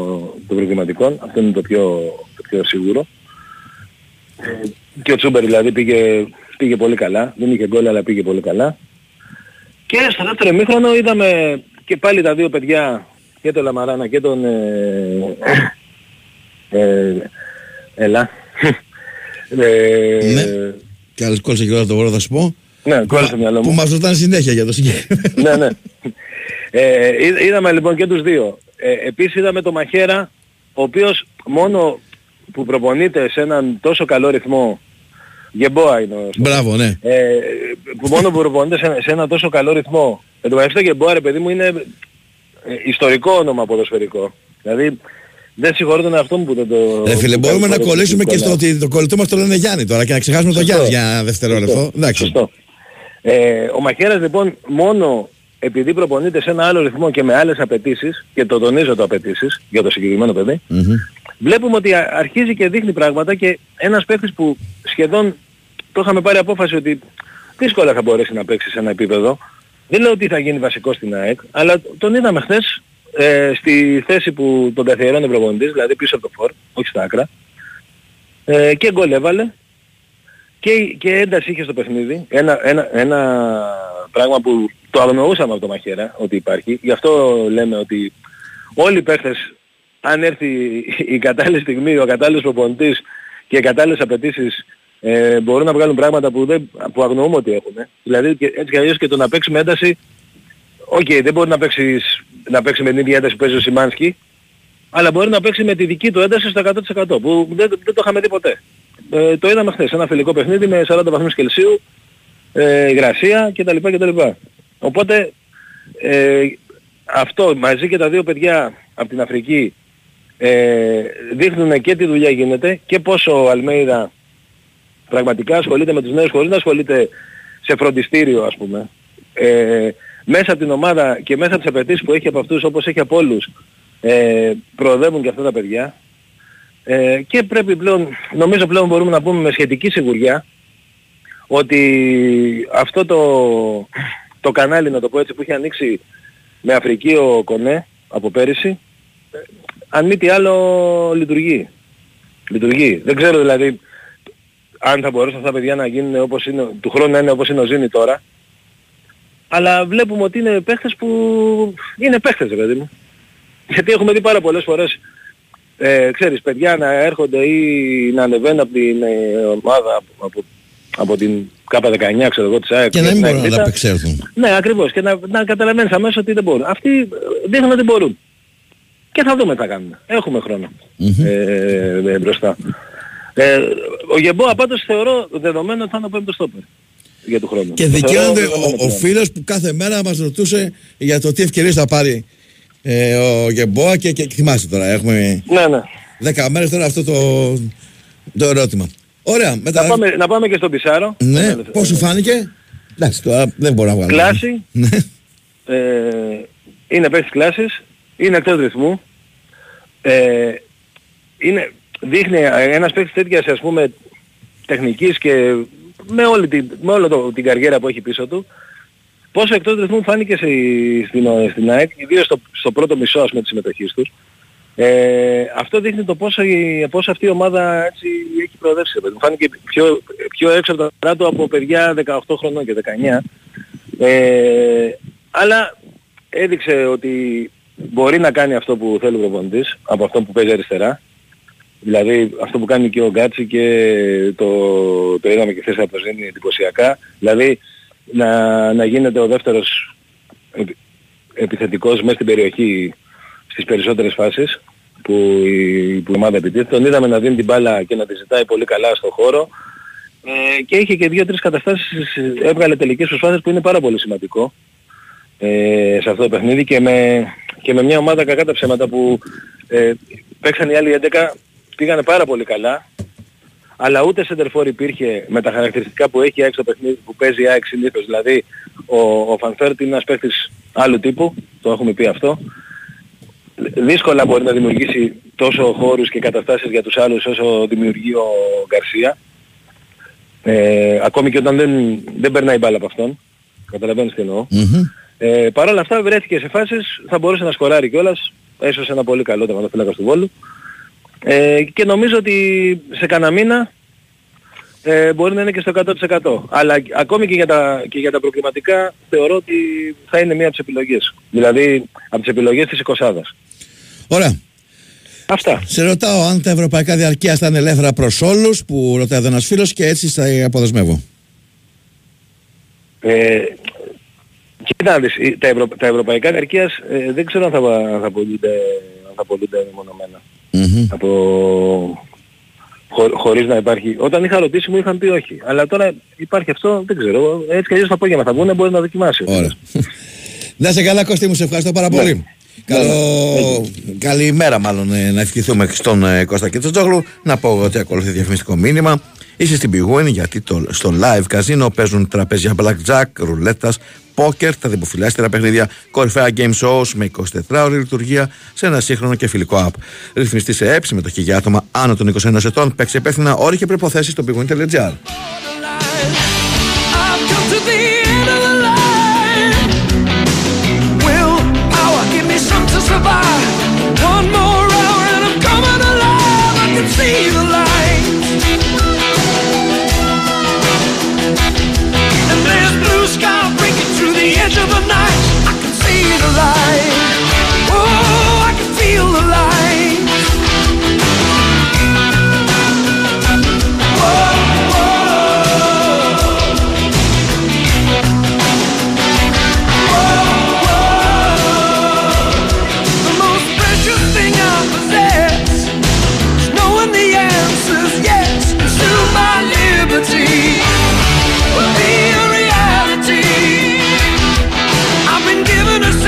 των προβληματικών, αυτό είναι το πιο σίγουρο. Και ο Τσούμπερ δηλαδή πήγε πολύ καλά, δεν είχε γκολ αλλά πήγε πολύ καλά. Και στο δεύτερο ημίχρονο είδαμε και πάλι τα δύο παιδιά, και τον Λαμαράνα και τον ναι, και άλλες κόλλησε και όλα το βόλο θα σου πω. Ναι, κόλλησε μυαλό μου. Που μας ρωτάνε συνέχεια για το συγκεκριμένο. Ναι, ναι. Είδαμε λοιπόν και τους δύο. Επίσης είδαμε τον Μαχέρα, ο οποίος μόνο που προπονείται σε έναν τόσο καλό ρυθμό, Γεμπόα είναι ο... Μπράβο, ναι. Που μόνο που προπονείται σε έναν τόσο καλό ρυθμό. Εν τω μεταξύ το Γεμπόα, ρε παιδί μου, είναι ιστορικό όνομα ποδοσφαιρικό. Δηλαδή δεν συγχωρώ τον εαυτό μου που δεν το... Ρε φίλε, μπορούμε να κολλήσουμε και στο ότι το κολλητό μας το λένε Γιάννη τώρα και να ξεχάσουμε τον Γιάννη για ένα δευτερόλεπτο. Σωστό. Ο Μαχέρας λοιπόν μόνο επειδή προπονείται σε ένα άλλο ρυθμό και με άλλες απαιτήσεις, και το τονίζω το απαιτήσεις για το συγκεκριμένο παιδί, βλέπουμε ότι αρχίζει και δείχνει πράγματα και ένας παίκτης που σχεδόν το είχαμε πάρει απόφαση ότι δύσκολα θα μπορέσει να παίξει σε ένα επίπεδο. Δεν λέω ότι θα γίνει βασικός στην ΑΕΚ, αλλά τον είδαμε χθες στη θέση που τον καθιερώνει ο προπονητής, δηλαδή πίσω από το φορ, όχι στα άκρα, και γκολ έβαλε. Και ένταση είχε στο παιχνίδι, ένα πράγμα που το αγνοούσαμε από το Μαχέρα ότι υπάρχει. Γι' αυτό λέμε ότι όλοι οι παίχτες, αν έρθει η κατάλληλη στιγμή, ο κατάλληλος προπονητής και οι κατάλληλες απαιτήσεις, μπορούν να βγάλουν πράγματα που αγνοούμε ότι έχουν. Δηλαδή έτσι κι αλλιώς και το να παίξει με ένταση, okay, δεν μπορεί να παίξει με την ίδια ένταση που παίζει ο Σιμάνσκι, αλλά μπορεί να παίξει με τη δική του ένταση στο 100% που δεν το είχαμε δει ποτέ. Το είδαμε χθες, ένα φιλικό παιχνίδι με 40 βαθμούς Κελσίου, υγρασία κτλ. Οπότε αυτό μαζί και τα δύο παιδιά από την Αφρική δείχνουν και τι δουλειά γίνεται και πόσο ο Αλμέιδα πραγματικά ασχολείται με τους νέους χωρίς να ασχολείται σε φροντιστήριο, ας πούμε. Μέσα από την ομάδα και μέσα από τις απαιτήσεις που έχει από αυτούς, όπως έχει από όλους, προοδεύουν και αυτά τα παιδιά. Και πρέπει πλέον, νομίζω πλέον μπορούμε να πούμε με σχετική σιγουριά, ότι αυτό το κανάλι, να το πω έτσι, που είχε ανοίξει με Αφρική ο Κονέ από πέρυσι, αν μη τι άλλο λειτουργεί. Λειτουργεί. Δεν ξέρω δηλαδή αν θα μπορούσαν αυτά τα παιδιά να γίνουν όπως είναι, του χρόνου να είναι όπως είναι ο Ζήνη τώρα, αλλά βλέπουμε ότι είναι παίχτες που είναι παίχτες, δηλαδή μου. Γιατί έχουμε δει πάρα πολλές φορές, ξέρεις, παιδιά να έρχονται ή να ανεβαίνουν από την ομάδα, από την K19, ξέρω εγώ, της ΑΕΚ. Και να μην μπορούν να τα απεξέλθουν. Ναι, ακριβώς. Και να καταλαβαίνεις αμέσως ότι δεν μπορούν. Αυτοί δείχνουν ότι μπορούν. Και θα δούμε τι θα κάνουμε. Έχουμε χρόνο μπροστά. Ο Γεμποά πάντως θεωρώ δεδομένο ότι θα είναι ο πέμπτος στόπερ για τον χρόνο. Και δικαιώνεται ο φίλος που κάθε μέρα μας ρωτούσε για το τι ευκαιρίες θα πάρει ο Γεμποά και θυμάσαι τώρα. Έχουμε 10 μέρες τώρα αυτό το ερώτημα. Ωραία. Μετά... Να πάμε και στον Πισάρο. Ναι. Πώς σου φάνηκε? Εντάξει, τώρα δεν μπορώ να βγάλω. Κλάση. Είναι πέστης κλάσης. Είναι εκτός ρυθμού. Δείχνει ένας παίκτης τέτοιας, ας πούμε, τεχνικής και με όλη την καριέρα που έχει πίσω του, πόσο εκτός ρυθμού φάνηκε στην ΑΕΚ, ιδίως στο πρώτο μισό, ας πούμε, της συμμετοχής τους. Αυτό δείχνει το πόσο αυτή η ομάδα έτσι έχει προοδεύσει. Μου φάνηκε πιο έξω από τα δρά του από παιδιά 18 χρονών και 19. Αλλά έδειξε ότι μπορεί να κάνει αυτό που θέλει ο προπονητής, από αυτό που παίζει αριστερά. Δηλαδή αυτό που κάνει και ο Γκάτσι και το είδαμε και χθες από το Ζήνη εντυπωσιακά. Δηλαδή να γίνεται ο δεύτερος επιθετικός μέσα στην περιοχή στις περισσότερες φάσεις που η ομάδα επιτίθεται. Τον είδαμε να δίνει την μπάλα και να τη ζητάει πολύ καλά στον χώρο. Και είχε και 2-3 καταστάσεις, έβγαλε τελικές προσπάθειες που είναι πάρα πολύ σημαντικό σε αυτό το παιχνίδι και με μια ομάδα κακά τα ψέματα που παίξαν οι άλλοι 11, πήγανε πάρα πολύ καλά, αλλά ούτε σεντερφόρ υπήρχε με τα χαρακτηριστικά που έχει η ΑΕΚ στο παιχνίδι που παίζει η ΑΕΚ συνήθως. Δηλαδή ο Φανφέρτ είναι ένας παίκτης άλλου τύπου, το έχουμε πει αυτό. Δύσκολα μπορεί να δημιουργήσει τόσο χώρους και καταστάσεις για τους άλλους όσο δημιουργεί ο Γκαρσία. Ακόμη και όταν δεν περνάει η μπάλα από αυτόν. Καταλαβαίνεις τι εννοώ. Παρ' όλα αυτά βρέθηκε σε φάσεις, θα μπορούσε να σκοράρει κιόλας, έσωσε ένα πολύ καλό τερματοφύλακα του Βόλου. Και νομίζω ότι σε κανένα μήνα μπορεί να είναι και στο 100%. Αλλά ακόμη και για τα προκληματικά θεωρώ ότι θα είναι μία από τις επιλογές. Δηλαδή από τις επιλογές της 20άδας. Ωραία. Αυτά. Σε ρωτάω αν τα ευρωπαϊκά διαρκείας θα είναι ελεύθερα προς όλους, που ρωτάει εδώ ένας φίλος, και έτσι θα αποδεσμεύω. Κοίτα, τα ευρωπαϊκά διαρκείας δεν ξέρω αν θα απολούνται μονομένα. Χωρίς να υπάρχει. Όταν είχα ρωτήσει μου είχαν πει όχι. Αλλά τώρα υπάρχει αυτό, δεν ξέρω. Έτσι κι αλλιώς το απόγευμα θα βγουν, μπορεί να δοκιμάσει. Ωραία. Να σε καλά, Κώστη μου, σε ευχαριστώ πάρα πολύ. Καλημέρα μάλλον να ευχηθούμε και στον Κώστα Κετσοτζόγλου. Να πω ότι ακολουθεί διαφημιστικό μήνυμα. Είσαι στην πηγούνη γιατί στο live καζίνο παίζουν τραπέζια blackjack, ρουλέτας, πόκερ, τα δημοφιλέστερα παιχνίδια, κορυφαία game shows με 24ωρη λειτουργία σε ένα σύγχρονο και φιλικό app. Ρυθμιστή σε ΕΠ, συμμετοχή για άτομα άνω των 21 ετών, παίξει υπεύθυνα, όροι και προϋποθέσεις στο πηγούνι.gr.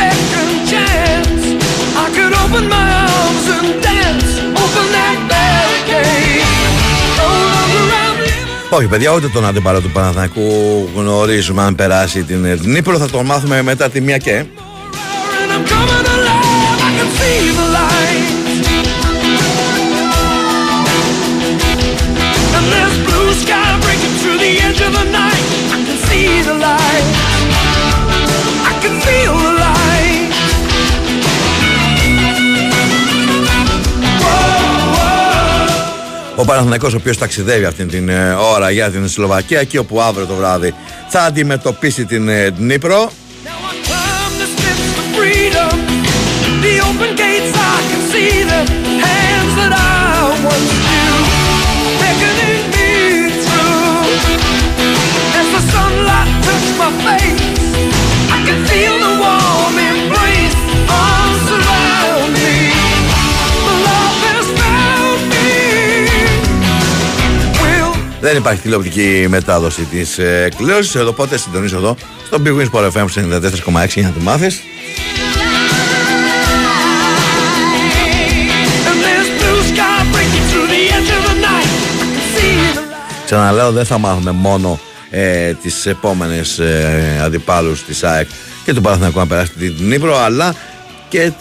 Second chance. Όχι, παιδιά, ούτε τον αντίπαλο του Παναθηναϊκού γνωρίζουμε. Αν περάσει την Νύπρο, θα τον μάθουμε μετά τη 1:00. Ο Παναθηναϊκός, ο οποίος ταξιδεύει αυτή την ώρα για την Σλοβακία, εκεί όπου αύριο το βράδυ θα αντιμετωπίσει την Ντνίπρο. Δεν υπάρχει τηλεοπτική μετάδοση της εκκλήρωσης, οπότε συντονίζω εδώ στο Big Win Sport FM 94,6 για να το μάθεις. Ξαναλέω, δεν θα μάθουμε μόνο τις επόμενες αντιπάλους της ΑΕΚ και του Παναθηναϊκού να περάσει την Ντνίπρο, αλλά και,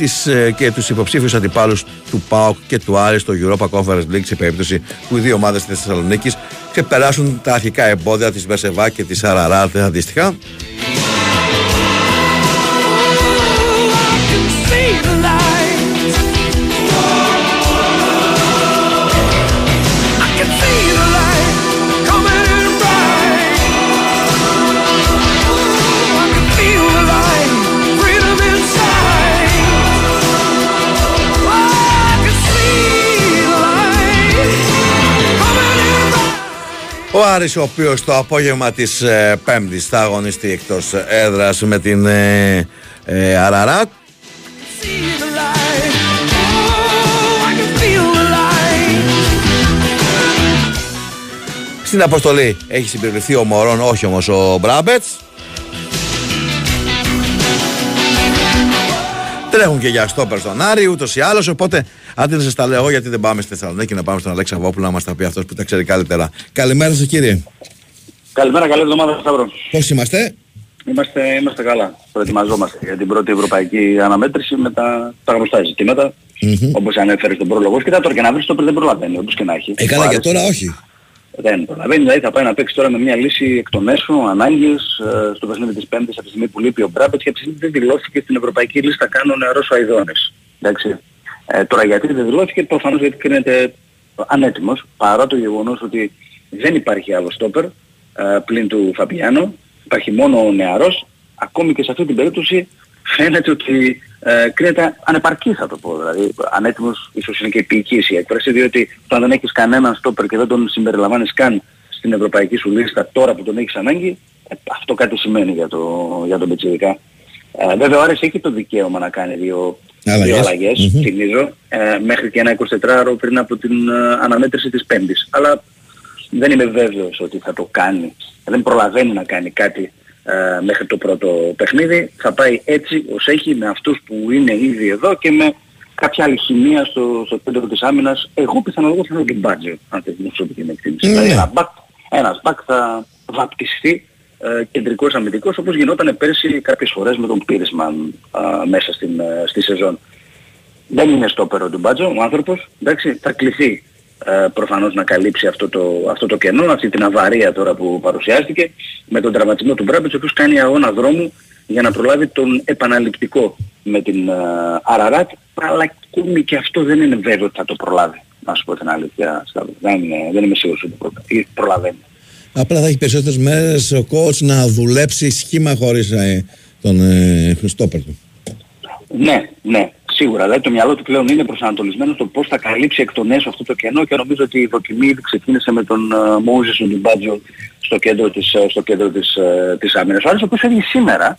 και τους υποψήφιους αντιπάλους του ΠΑΟΚ και του Άρη στο Europa Conference League, σε περίπτωση που οι δύο ομάδες της Θεσσαλονίκης ξεπεράσουν τα αρχικά εμπόδια της Μπερσεβά και της Αραράτ αντίστοιχα. Ο Άρης, ο οποίος το απόγευμα της Πέμπτης θα αγωνιστεί εκτός έδρας με την Αραράτ. Στην αποστολή έχει συμπεριληφθεί ο Μωρόν, όχι όμως ο Μπράμπετς. Τρέχουν και για στόπερ στον Άρη, ούτως ή άλλως. Οπότε, αντί να σας τα λέω εγώ, γιατί δεν πάμε στη Θεσσαλονίκη, να πάμε στον Αλέξη Αβόπουλο να μας τα πει αυτός που τα ξέρει καλύτερα. Καλημέρα σας, κύριε. Καλημέρα, καλή εβδομάδα, Σταύρο. Πώς είμαστε? Είμαστε καλά. Προετοιμαζόμαστε για την πρώτη ευρωπαϊκή αναμέτρηση με τα γνωστά ζητήματα. Όπως ανέφερε στον πρόλογο. Και τώρα και να βρει το πριν δεν προλαβαίνει, όπως και να έχει. Καλά, και τώρα όχι. Δεν προλαβαίνει, δηλαδή θα πάει να παίξει τώρα με μια λύση εκ των έσω, ανάγκης, στο παιχνίδι της Πέμπτης, από τη στιγμή που λείπει ο Μπράμπετς και από τη στιγμή δεν δηλώθηκε στην ευρωπαϊκή λίστα καν ο νεαρός Αηδόνης. Τώρα γιατί δεν δηλώθηκε, προφανώς γιατί κρίνεται ανέτοιμος, παρά το γεγονός ότι δεν υπάρχει άλλο στόπερ πλην του Φαμπιάνο, υπάρχει μόνο ο νεαρός, ακόμη και σε αυτή την περίπτωση φαίνεται ότι κρίνεται ανεπαρκή, θα το πω. Δηλαδή ανέτοιμος ίσως είναι και ποιητική η έκφραση, διότι όταν δεν έχεις κανέναν στόπερ και δεν τον συμπεριλαμβάνεις καν στην ευρωπαϊκή σου λίστα τώρα που τον έχεις ανάγκη, αυτό κάτι σημαίνει για τον Πιτσιρικά. Βέβαια ο Άρης έχει το δικαίωμα να κάνει δύο αλλαγές, θυμίζω, μέχρι και ένα 24ωρο πριν από την αναμέτρηση της Πέμπτης. Αλλά δεν είμαι βέβαιος ότι θα το κάνει, δεν προλαβαίνει να κάνει κάτι μέχρι το πρώτο παιχνίδι. Θα πάει έτσι ως έχει, με αυτούς που είναι ήδη εδώ και με κάποια άλλη χημεία στο κέντρο της άμυνας. Εγώ πιθανολογώ θα έχω και μπάτζερ, αν θες την εξωτική με εκτίμηση. Ένας μπακ θα βαπτιστεί κεντρικός αμυντικός, όπως γινόταν πέρσι κάποιες φορές με τον Πίρισμαν μέσα στη σεζόν. Δεν είναι στο πέρο του μπάτζο ο άνθρωπος, εντάξει, θα κληθεί προφανώς να καλύψει αυτό το κενό, αυτή την αβαρία τώρα που παρουσιάστηκε, με τον τραυματισμό του Μπράμπετς, ο οποίος κάνει αγώνα δρόμου για να προλάβει τον επαναληπτικό με την Αραράτ, αλλά ακόμη και αυτό δεν είναι βέβαιο ότι θα το προλάβει, να σου πω την αλήθεια, Σταύρο. Δεν είμαι σίγουρος ότι προλαβαίνει. Απλά θα έχει περισσότερες μέρες ο coach να δουλέψει σχήμα χωρίς τον στόπερ του. Ναι. Σίγουρα, δηλαδή το μυαλό του πλέον είναι προσανατολισμένο στο πώς θα καλύψει εκ των έσω αυτό το κενό και νομίζω ότι η δοκιμή ξεκίνησε με τον Μόουζες Ουντιμπάτζο στο κέντρο της άμυνας. Ο Άρης, ο οποίος έβγει σήμερα,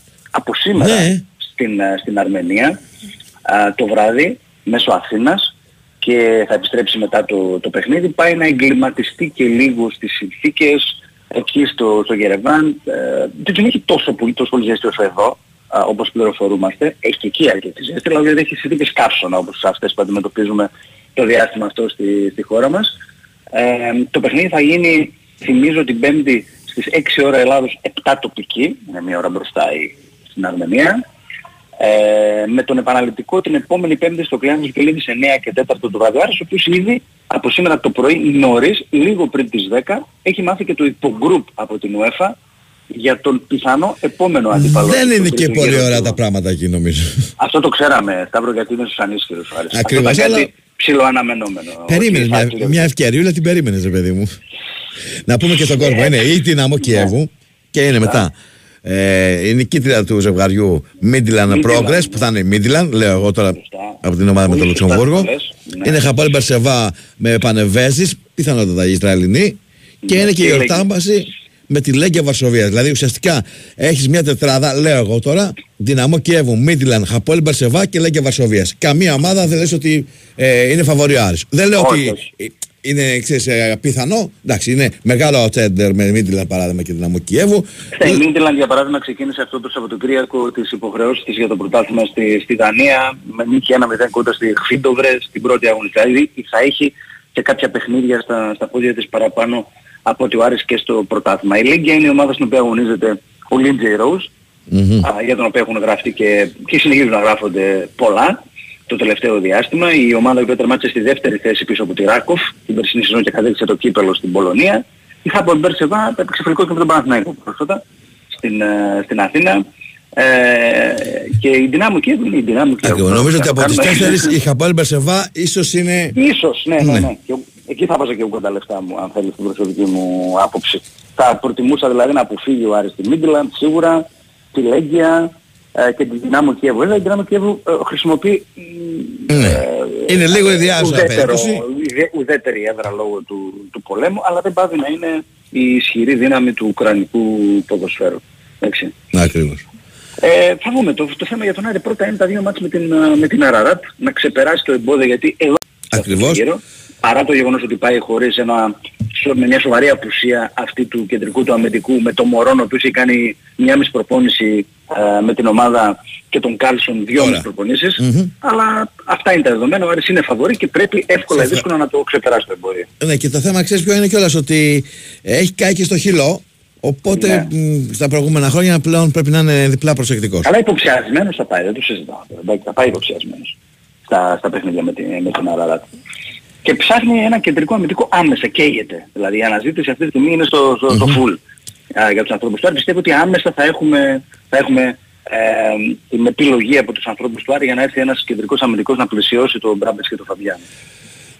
ναι, στην Αρμενία το βράδυ μέσω Αθήνας και θα επιστρέψει μετά το παιχνίδι, πάει να εγκληματιστεί και λίγο στις συνθήκες εκεί στο Γερεβάν. Δεν έχει τόσο πολύ ζέστη όσο εδώ, όπως πληροφορούμαστε, έχει και εκεί αρκετή ζέστη, αλλά δεν έχει συνθήκες καύσωνα όπως αυτές που αντιμετωπίζουμε το διάστημα αυτό στη χώρα μας. Το παιχνίδι θα γίνει Θυμίζω την Πέμπτη στις 6 ώρα Ελλάδος 7 τοπική, είναι μία ώρα μπροστά στην Αρμενία. Με τον επαναληπτικό την επόμενη Πέμπτη στο Κλεάνθος Βικελίδης 9 και 4 το βραδυάρι, ο οποίος ήδη από σήμερα το πρωί νωρίς, λίγο πριν τις 10, έχει μάθει και το υπογκρουπ από την UEFA για τον πιθανό επόμενο αντίπαλο. Δεν είναι και πολύ ωραία τα πράγματα εκεί, νομίζω. Αυτό το ξέραμε, Σταύρο, γιατί είναι στους ανίσχυρους. Ακριβώς, αλλά... ψιλοαναμενόμενο. Περίμενες μια ευκαιρία, την περίμενες, ρε παιδί μου. Να πούμε και στον κόσμο, είναι η Δυναμό Κιέβου και είναι μετά. Είναι η κίτρια του ζευγαριού Midland Progress, που θα είναι Midland, λέω εγώ τώρα από την ομάδα με το Λουξεμβούργο. Είναι Χαπάλ Μπερσεβά με Πανεβέζης, πιθανότατα οι Ισραηλινοί. Και είναι και η ορτάμπαση με τη Λέγκια Βαρσοβίας. Δηλαδή ουσιαστικά έχεις μια τετράδα, λέω εγώ τώρα, Δυναμό Κιέβου, Midland, Χαπόλ Μπερσεβά και Λέγκια Βαρσοβίας. Καμία ομάδα δεν λες ότι είναι φαβοριάρης. Δεν λέω ότι είναι, ξέρεις, πιθανό. Εντάξει, είναι μεγάλο ο τσέντερ με Midland παράδειγμα και Δυναμό Κιέβου. Η Midland για παράδειγμα ξεκίνησε αυτό το Σαββατοκύριακο τις υποχρεώσεις της για το πρωτάθλημα στη Δανία με νίκη 1-0 κόντρα στη Χφίντοβρε στην πρώτη αγωνιστική. Δηλαδή θα έχει και κάποια παιχνίδια στα πόδια της παραπάνω από ότι ο Άρης και στο πρωτάθλημα. Η Λίγκια είναι η ομάδα στην οποία αγωνίζεται ο Λίντζεϊ Ρόους, για τον οποίο έχουν γραφτεί και συνεχίζουν να γράφονται πολλά το τελευταίο διάστημα. Η ομάδα που τερμάτισε στη δεύτερη θέση πίσω από τη Ράκοφ, την περσινή σεζόν και κατέληξε το κύπελο στην Πολωνία. Η Χάμπολ Μπερσεβά έπαιξε φιλικό και με τον Παναθηναϊκό πρόσφατα στην Αθήνα. Και η Δυνάμω Κιέβου είναι η Δυνάμω Κιέβου. Νομίζω ότι από τις 4 η Χάμπολ Μπερσεβά ίσως είναι... Ίσως, ναι. Εκεί θα βάζω και εγώ τα λεφτά μου, αν θέλεις, την προσωπική μου άποψη. Θα προτιμούσα δηλαδή να αποφύγει ο Άρης τη Midland, σίγουρα, τη Λέγκια και τη Δυνάμω Κιέβου. Η Δυνάμω Κιέβου χρησιμοποιεί... είναι λίγο ιδιάζουσα περίπτωση. Ουδέτερη έδρα λόγω του πολέμου, αλλά δεν πάβει να είναι η ισχυρή δύναμη του ουκρανικού ποδοσφαίρου. Εντάξει. Ακριβώς. Θα δούμε το θέμα για τον Άρη. Πρώτα είναι τα δύο μάτς με την Αραράτ, να ξεπεράσει το εμπόδιο, γιατί εδώ... Ακριβώς. Παρά το γεγονός ότι πάει χωρίς μια σοβαρή απουσία αυτή του κεντρικού του αμυντικού, με τον Μωρόν, ο οποίος έχει κάνει μια μισή προπόνηση με την ομάδα και τον Κάλσον 2,5 προπονήσεις. Αλλά αυτά είναι τα δεδομένα. Ο Άρης είναι φαβορί και πρέπει εύκολα ή δύσκολα να το ξεπεράσει το εμπόριο. Ναι, και το θέμα ξέρεις ποιο είναι κιόλας, ότι έχει κάει και στο χειλό. Οπότε στα προηγούμενα χρόνια πλέον πρέπει να είναι διπλά προσεκτικός. Αλλά υποψιασμένος θα πάει, δεν το συζητάω. Θα πάει υποψιασμένος στα παιχνίδια με την Αραράτ. Και ψάχνει ένα κεντρικό αμυντικό άμεσα, καίγεται. Δηλαδή η αναζήτηση αυτή τη στιγμή είναι στο full για τους ανθρώπους του Άρη. Πιστεύω ότι άμεσα θα έχουμε την επιλογή από τους ανθρώπους του Άρη για να έρθει ένας κεντρικός αμυντικός να πλησιώσει τον Μπράμπετς και τον Φαβιάνο.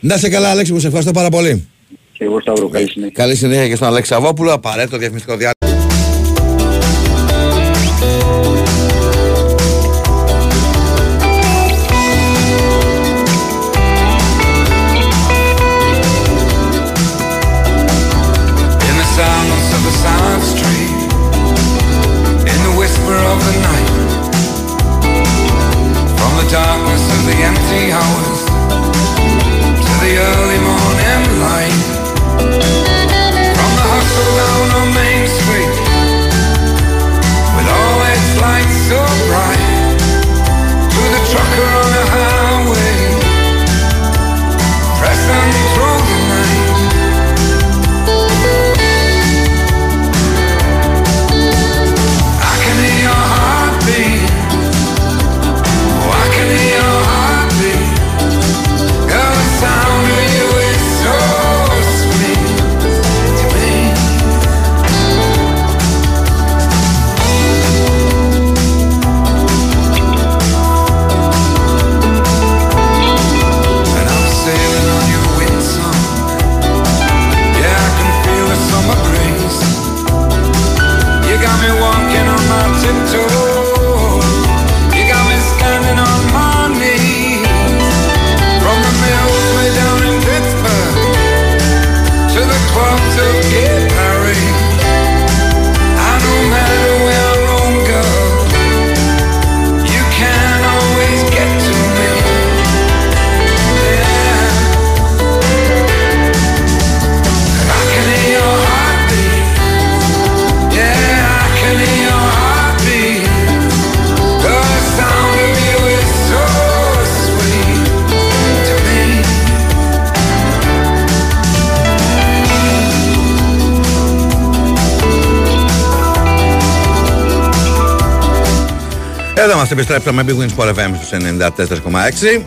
Να σε καλά, Αλέξη, μου σε ευχαριστώ πάρα πολύ. Και εγώ, Σταύρο, καλή συνέχεια. Καλή συνέχεια και στον Αλέξη Σαββόπουλο. Απαραίτητο διαφημιστικό διάλειμμα. Εδώ μας επιστρέψαμε, Big Wins Sport FM στους 94,6.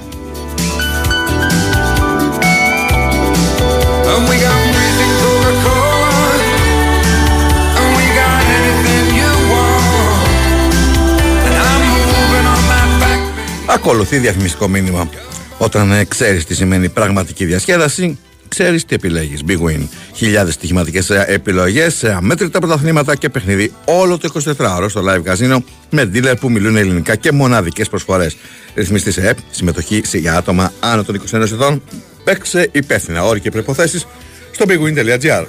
Ακολουθεί διαφημιστικό μήνυμα. Όταν ξέρεις τι σημαίνει πραγματική διασκέδαση, ξέρεις τι επιλέγεις. Big Win. Χιλιάδες στοιχηματικές επιλογές σε αμέτρητα πρωταθλήματα και παιχνίδι όλο το 24ωρο στο live casino με dealer που μιλούν ελληνικά και μοναδικές προσφορές. Ρυθμιστή σε ΕΠ, συμμετοχή σε για άτομα άνω των 21 ετών. Παίξε υπεύθυνα. Όροι και προϋποθέσεις στο bigwin.gr.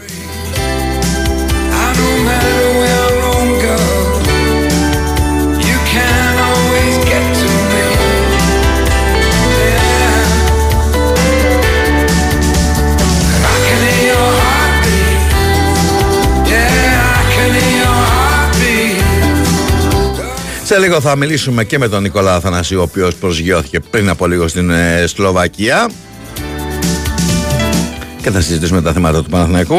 Σε λίγο θα μιλήσουμε και με τον Νικόλα Αθανασίου, ο οποίος προσγειώθηκε πριν από λίγο στην Σλοβακία και θα συζητήσουμε τα θέματα του Παναθηναϊκού.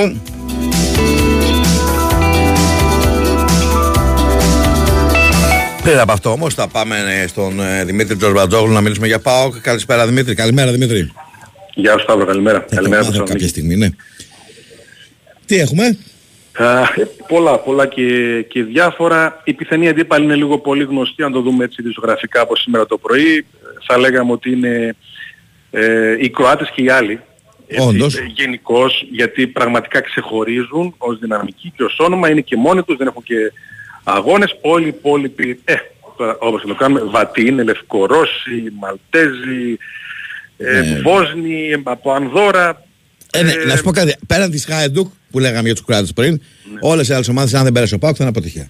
Πριν από αυτό όμως θα πάμε στον Δημήτρη Τζορμπατζόγλου να μιλήσουμε για ΠΑΟΚ. Καλησπέρα Δημήτρη. Καλημέρα Δημήτρη. Γεια σας Σταύρο, καλημέρα. Καλημέρα σας. Κάποια στιγμή, ναι. Τι έχουμε? Πολλά και διάφορα. Η πιθανή αντίπαλη είναι λίγο πολύ γνωστή, αν το δούμε έτσι δισογραφικά από σήμερα το πρωί. Θα λέγαμε ότι είναι οι Κροάτες και οι άλλοι. Γενικώς, γιατί πραγματικά ξεχωρίζουν ως δυναμική και ως όνομα, είναι και μόνοι τους, δεν έχουν και αγώνες. Όλοι οι υπόλοιποι, όπως το κάνουμε, Βατή είναι, Λευκορώσοι, Μαλτέζοι, Βόσνοι, από Ανδόρα. Να σου πω κάτι, πέραν της Χάιντουκ που λέγαμε για τους Κροάτες πριν, όλες οι άλλες ομάδες, αν δεν πέρασε ο ΠΑΟΚ, θα είναι αποτυχία.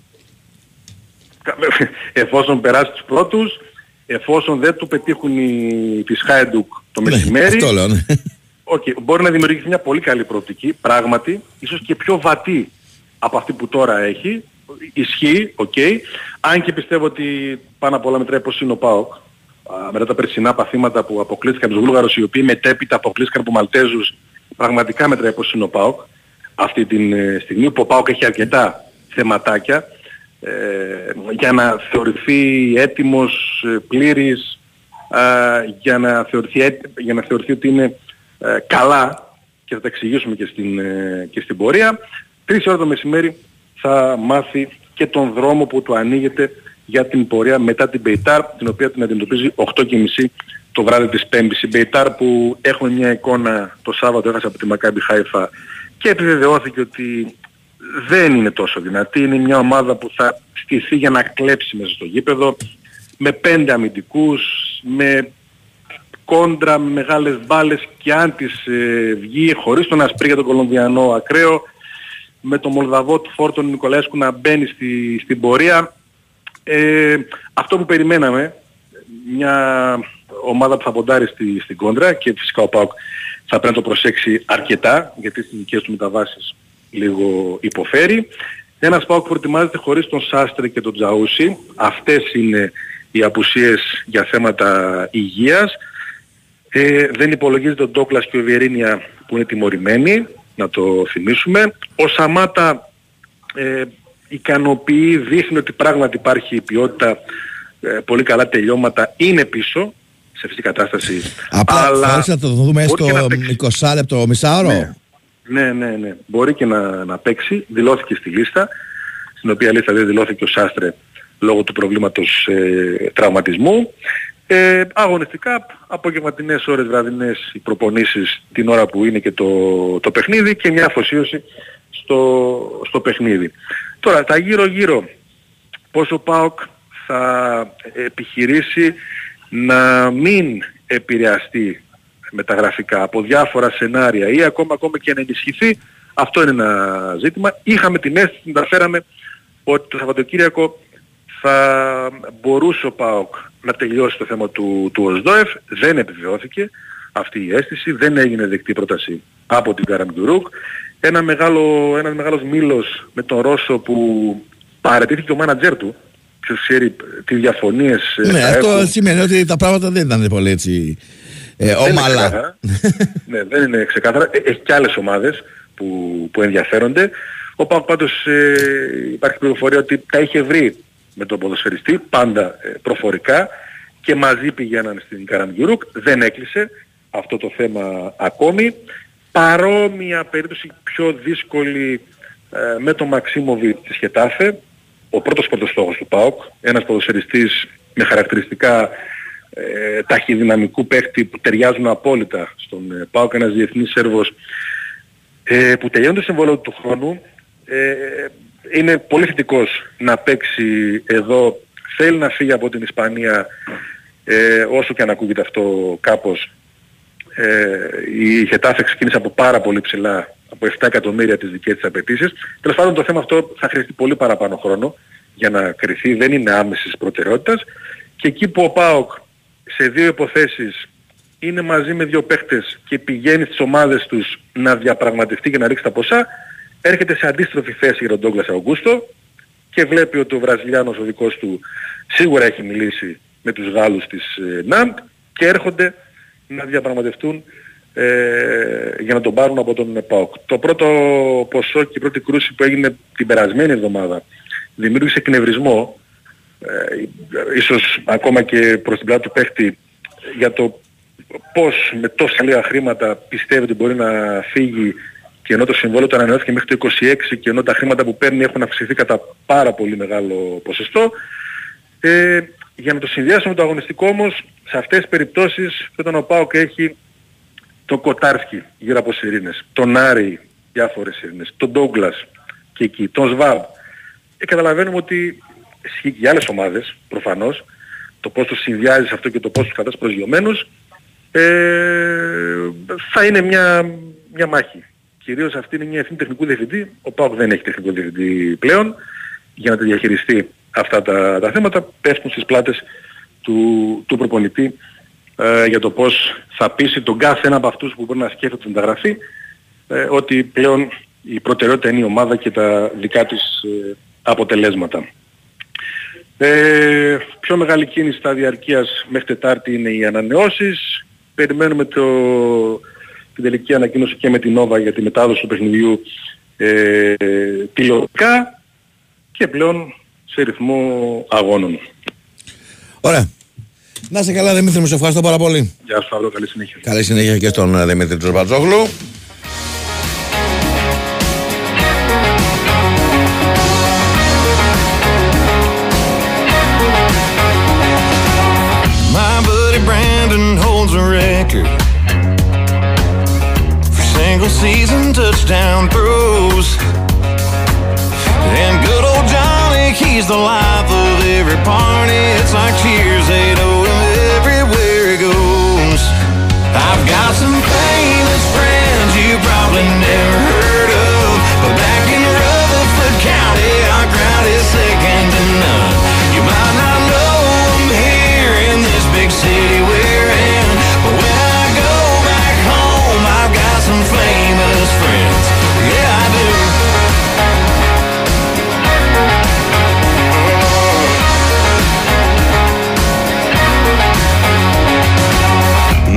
Εφόσον περάσει τους πρώτους, εφόσον δεν του πετύχουν τη Χάιντουκ το μεσημέρι, αυτό λέω, ναι. Μπορεί να δημιουργηθεί μια πολύ καλή προοπτική, πράγματι, ίσως και πιο βατή από αυτή που τώρα έχει. Ισχύει, αν και πιστεύω ότι πάνω απ' όλα μετράει πως είναι ο ΠΑΟΚ. Μετά τα περσινά παθήματα που αποκλείστηκαν τους Βούλγαρους, οι οποίοι μετέπειτα αποκλείστηκαν από Μαλτέζους, πραγματικά μετράει πως είναι ο ΠΑΟΚ. Αυτή τη στιγμή που ο ΠΑΟΚ έχει αρκετά θεματάκια για να θεωρηθεί έτοιμος, πλήρης, για να θεωρηθεί ότι είναι καλά, και θα τα εξηγήσουμε και στην πορεία. 3 ώρα το μεσημέρι θα μάθει και τον δρόμο που του ανοίγεται για την πορεία μετά την Μπεϊτάρ, την οποία την αντιμετωπίζει 8.30 το βράδυ της Πέμπτης. Η Μπεϊτάρ που έχουμε μια εικόνα, το Σάββατο έχασε από τη Μακάμπι Χάιφα και επιβεβαιώθηκε ότι δεν είναι τόσο δυνατή. Είναι μια ομάδα που θα στηθεί για να κλέψει μέσα στο γήπεδο, με 5 αμυντικούς, με κόντρα, με μεγάλες μπάλες, και αν της βγει, χωρίς τον Ασπρί για τον Κολομβιανό ακραίο, με τον Μολδαβό του Φόρτον Νικολέσκου να μπαίνει στην πορεία. Αυτό που περιμέναμε, μια ομάδα που θα ποντάρει στην κόντρα, και φυσικά ο ΠΑΟΚ θα πρέπει να το προσέξει αρκετά, γιατί στις δικές του μεταβάσεις λίγο υποφέρει. Ένας ΠΑΟΚ που προετοιμάζεται χωρίς τον Σάστρε και τον Τζαούσι. Αυτές είναι οι απουσίες για θέματα υγείας. Δεν υπολογίζεται ο Ντόκλας και ο Βιερίνια που είναι τιμωρημένοι, να το θυμίσουμε. Ο Σαμάτα ικανοποιεί, δείχνει ότι πράγματι υπάρχει ποιότητα, πολύ καλά τελειώματα, είναι πίσω σε αυτή την κατάσταση. Αλλά θέλεις να το δούμε στο 20 λεπτό, μισάωρο. Ναι. Μπορεί και να παίξει. Δηλώθηκε στη λίστα, στην οποία λίστα δεν δηλώθηκε ο Σάστρε λόγω του προβλήματος τραυματισμού. Αγωνιστικά, απογευματινές ώρες, βραδινές οι προπονήσεις, την ώρα που είναι και το παιχνίδι, και μια αφοσίωση στο παιχνίδι. Τώρα τα γύρω-γύρω, πως ο ΠΑΟΚ θα επιχειρήσει να μην επηρεαστεί με τα γραφικά από διάφορα σενάρια ή ακόμα και να ενισχυθεί, αυτό είναι ένα ζήτημα. Είχαμε την αίσθηση, τα φέραμε, ότι το Σαββατοκύριακο θα μπορούσε ο ΠΑΟΚ να τελειώσει το θέμα του ΟΣΔΟΕΦ. Δεν επιβεβαιώθηκε αυτή η αίσθηση, δεν έγινε δεκτή πρόταση από την Καραμγκουρούκ. Ένας μεγάλος μήλος με τον Ρώσο που παραιτήθηκε ο μάνατζέρ του. Ποιος ξέρει τι διαφωνίες. Ναι, αυτό σημαίνει ότι τα πράγματα δεν ήταν πολύ έτσι ομαλά. Ναι, δεν είναι ξεκάθαρα. Έχει και άλλες ομάδες που ενδιαφέρονται. Ο ΠΑΟΚ πάντως, υπάρχει πληροφορία ότι τα είχε βρει με τον ποδοσφαιριστή, πάντα προφορικά, και μαζί πηγαίναν στην Καραμγιουρούκ. Δεν έκλεισε αυτό το θέμα ακόμη. Παρόμοια περίπτωση, πιο δύσκολη, με τον Μαξίμοβιτ της Χετάφε, ο πρώτος στόχος του ΠΑΟΚ, ένας ποδοσφαιριστής με χαρακτηριστικά ταχυδυναμικού παίκτη που ταιριάζουν απόλυτα στον ΠΑΟΚ, ένας διεθνής Σέρβος που τελειώνει το συμβόλαιο του χρόνου. Είναι πολύ θετικός να παίξει εδώ, θέλει να φύγει από την Ισπανία, όσο και αν ακούγεται αυτό κάπως. Η Χετάφε ξεκίνησε από πάρα πολύ ψηλά, από 7 εκατομμύρια τις δικές της απαιτήσεις. Τέλος πάντων, το θέμα αυτό θα χρειαστεί πολύ παραπάνω χρόνο για να κριθεί, δεν είναι άμεσης προτεραιότητας, και εκεί που ο ΠΑΟΚ σε δύο υποθέσεις είναι μαζί με δύο παίχτες και πηγαίνει στις ομάδες τους να διαπραγματευτεί και να ρίξει τα ποσά, έρχεται σε αντίστροφη θέση για τον Ντόγκλας Αουγκούστο και βλέπει ότι ο Βραζιλιάνος ο δικός του σίγουρα έχει μιλήσει με τους Γάλλους της ΝΑΜΤ και έρχονται να διαπραγματευτούν για να τον πάρουν από τον ΠΑΟΚ. Το πρώτο ποσό και η πρώτη κρούση που έγινε την περασμένη εβδομάδα δημιούργησε εκνευρισμό, ίσως ακόμα και προς την πλάτη του παίχτη, για το πώς με τόσα λίγα χρήματα πιστεύει ότι μπορεί να φύγει, και ενώ το συμβόλαιο το ανανεώθηκε μέχρι το 26 και ενώ τα χρήματα που παίρνει έχουν αυξηθεί κατά πάρα πολύ μεγάλο ποσοστό. Για να το συνδυάσουμε με το αγωνιστικό όμως, σε αυτές τις περιπτώσεις, όταν ο ΠΑΟΚ έχει τον Κοτάρσκι γύρω από σειρήνες, τον Άρη διάφορες σειρήνες, τον Ντόγκλας και εκεί, τον ΣΒΑΒ, καταλαβαίνουμε ότι ισχύει και για άλλες ομάδες προφανώς, το πώς τους συνδυάζεις αυτό και το πώς τους κρατάς προσγειωμένους, θα είναι μια μάχη. Κυρίως αυτή είναι μια ευθύνη τεχνικού διευθυντή. Ο ΠΑΟΚ δεν έχει τεχνικό διευθυντή πλέον για να τη διαχειριστεί αυτά τα θέματα. Πέφτουν στις πλάτες του προπονητή για το πώς θα πείσει τον κάθε ένα από αυτούς που μπορεί να σκέφτεται την μεταγραφή ότι πλέον η προτεραιότητα είναι η ομάδα και τα δικά της αποτελέσματα. Πιο μεγάλη κίνηση στα διαρκείας μέχρι Τετάρτη είναι οι ανανεώσεις. Περιμένουμε την τελική ανακοίνωση και με την Nova για τη μετάδοση του παιχνιδιού τηλεοπτικά και πλέον σε ρυθμό αγώνων. Ωραία. Να είσαι καλά, Δημήτρη μου, σε ευχαριστώ πάρα πολύ. Γεια σας, Παύλο, καλή συνέχεια. Καλή συνέχεια και στον Δημήτρη Τσορμπατζόγλου. Season touchdown throws and good old Johnny, he's the life of every party. It's like cheers, they know him everywhere he goes. I've got some famous friends you probably never heard of, but back in Rutherford County our crowd is second to none. You might not know them here in this big city we're in, but when I go back home I've got some famous friends, yeah I do.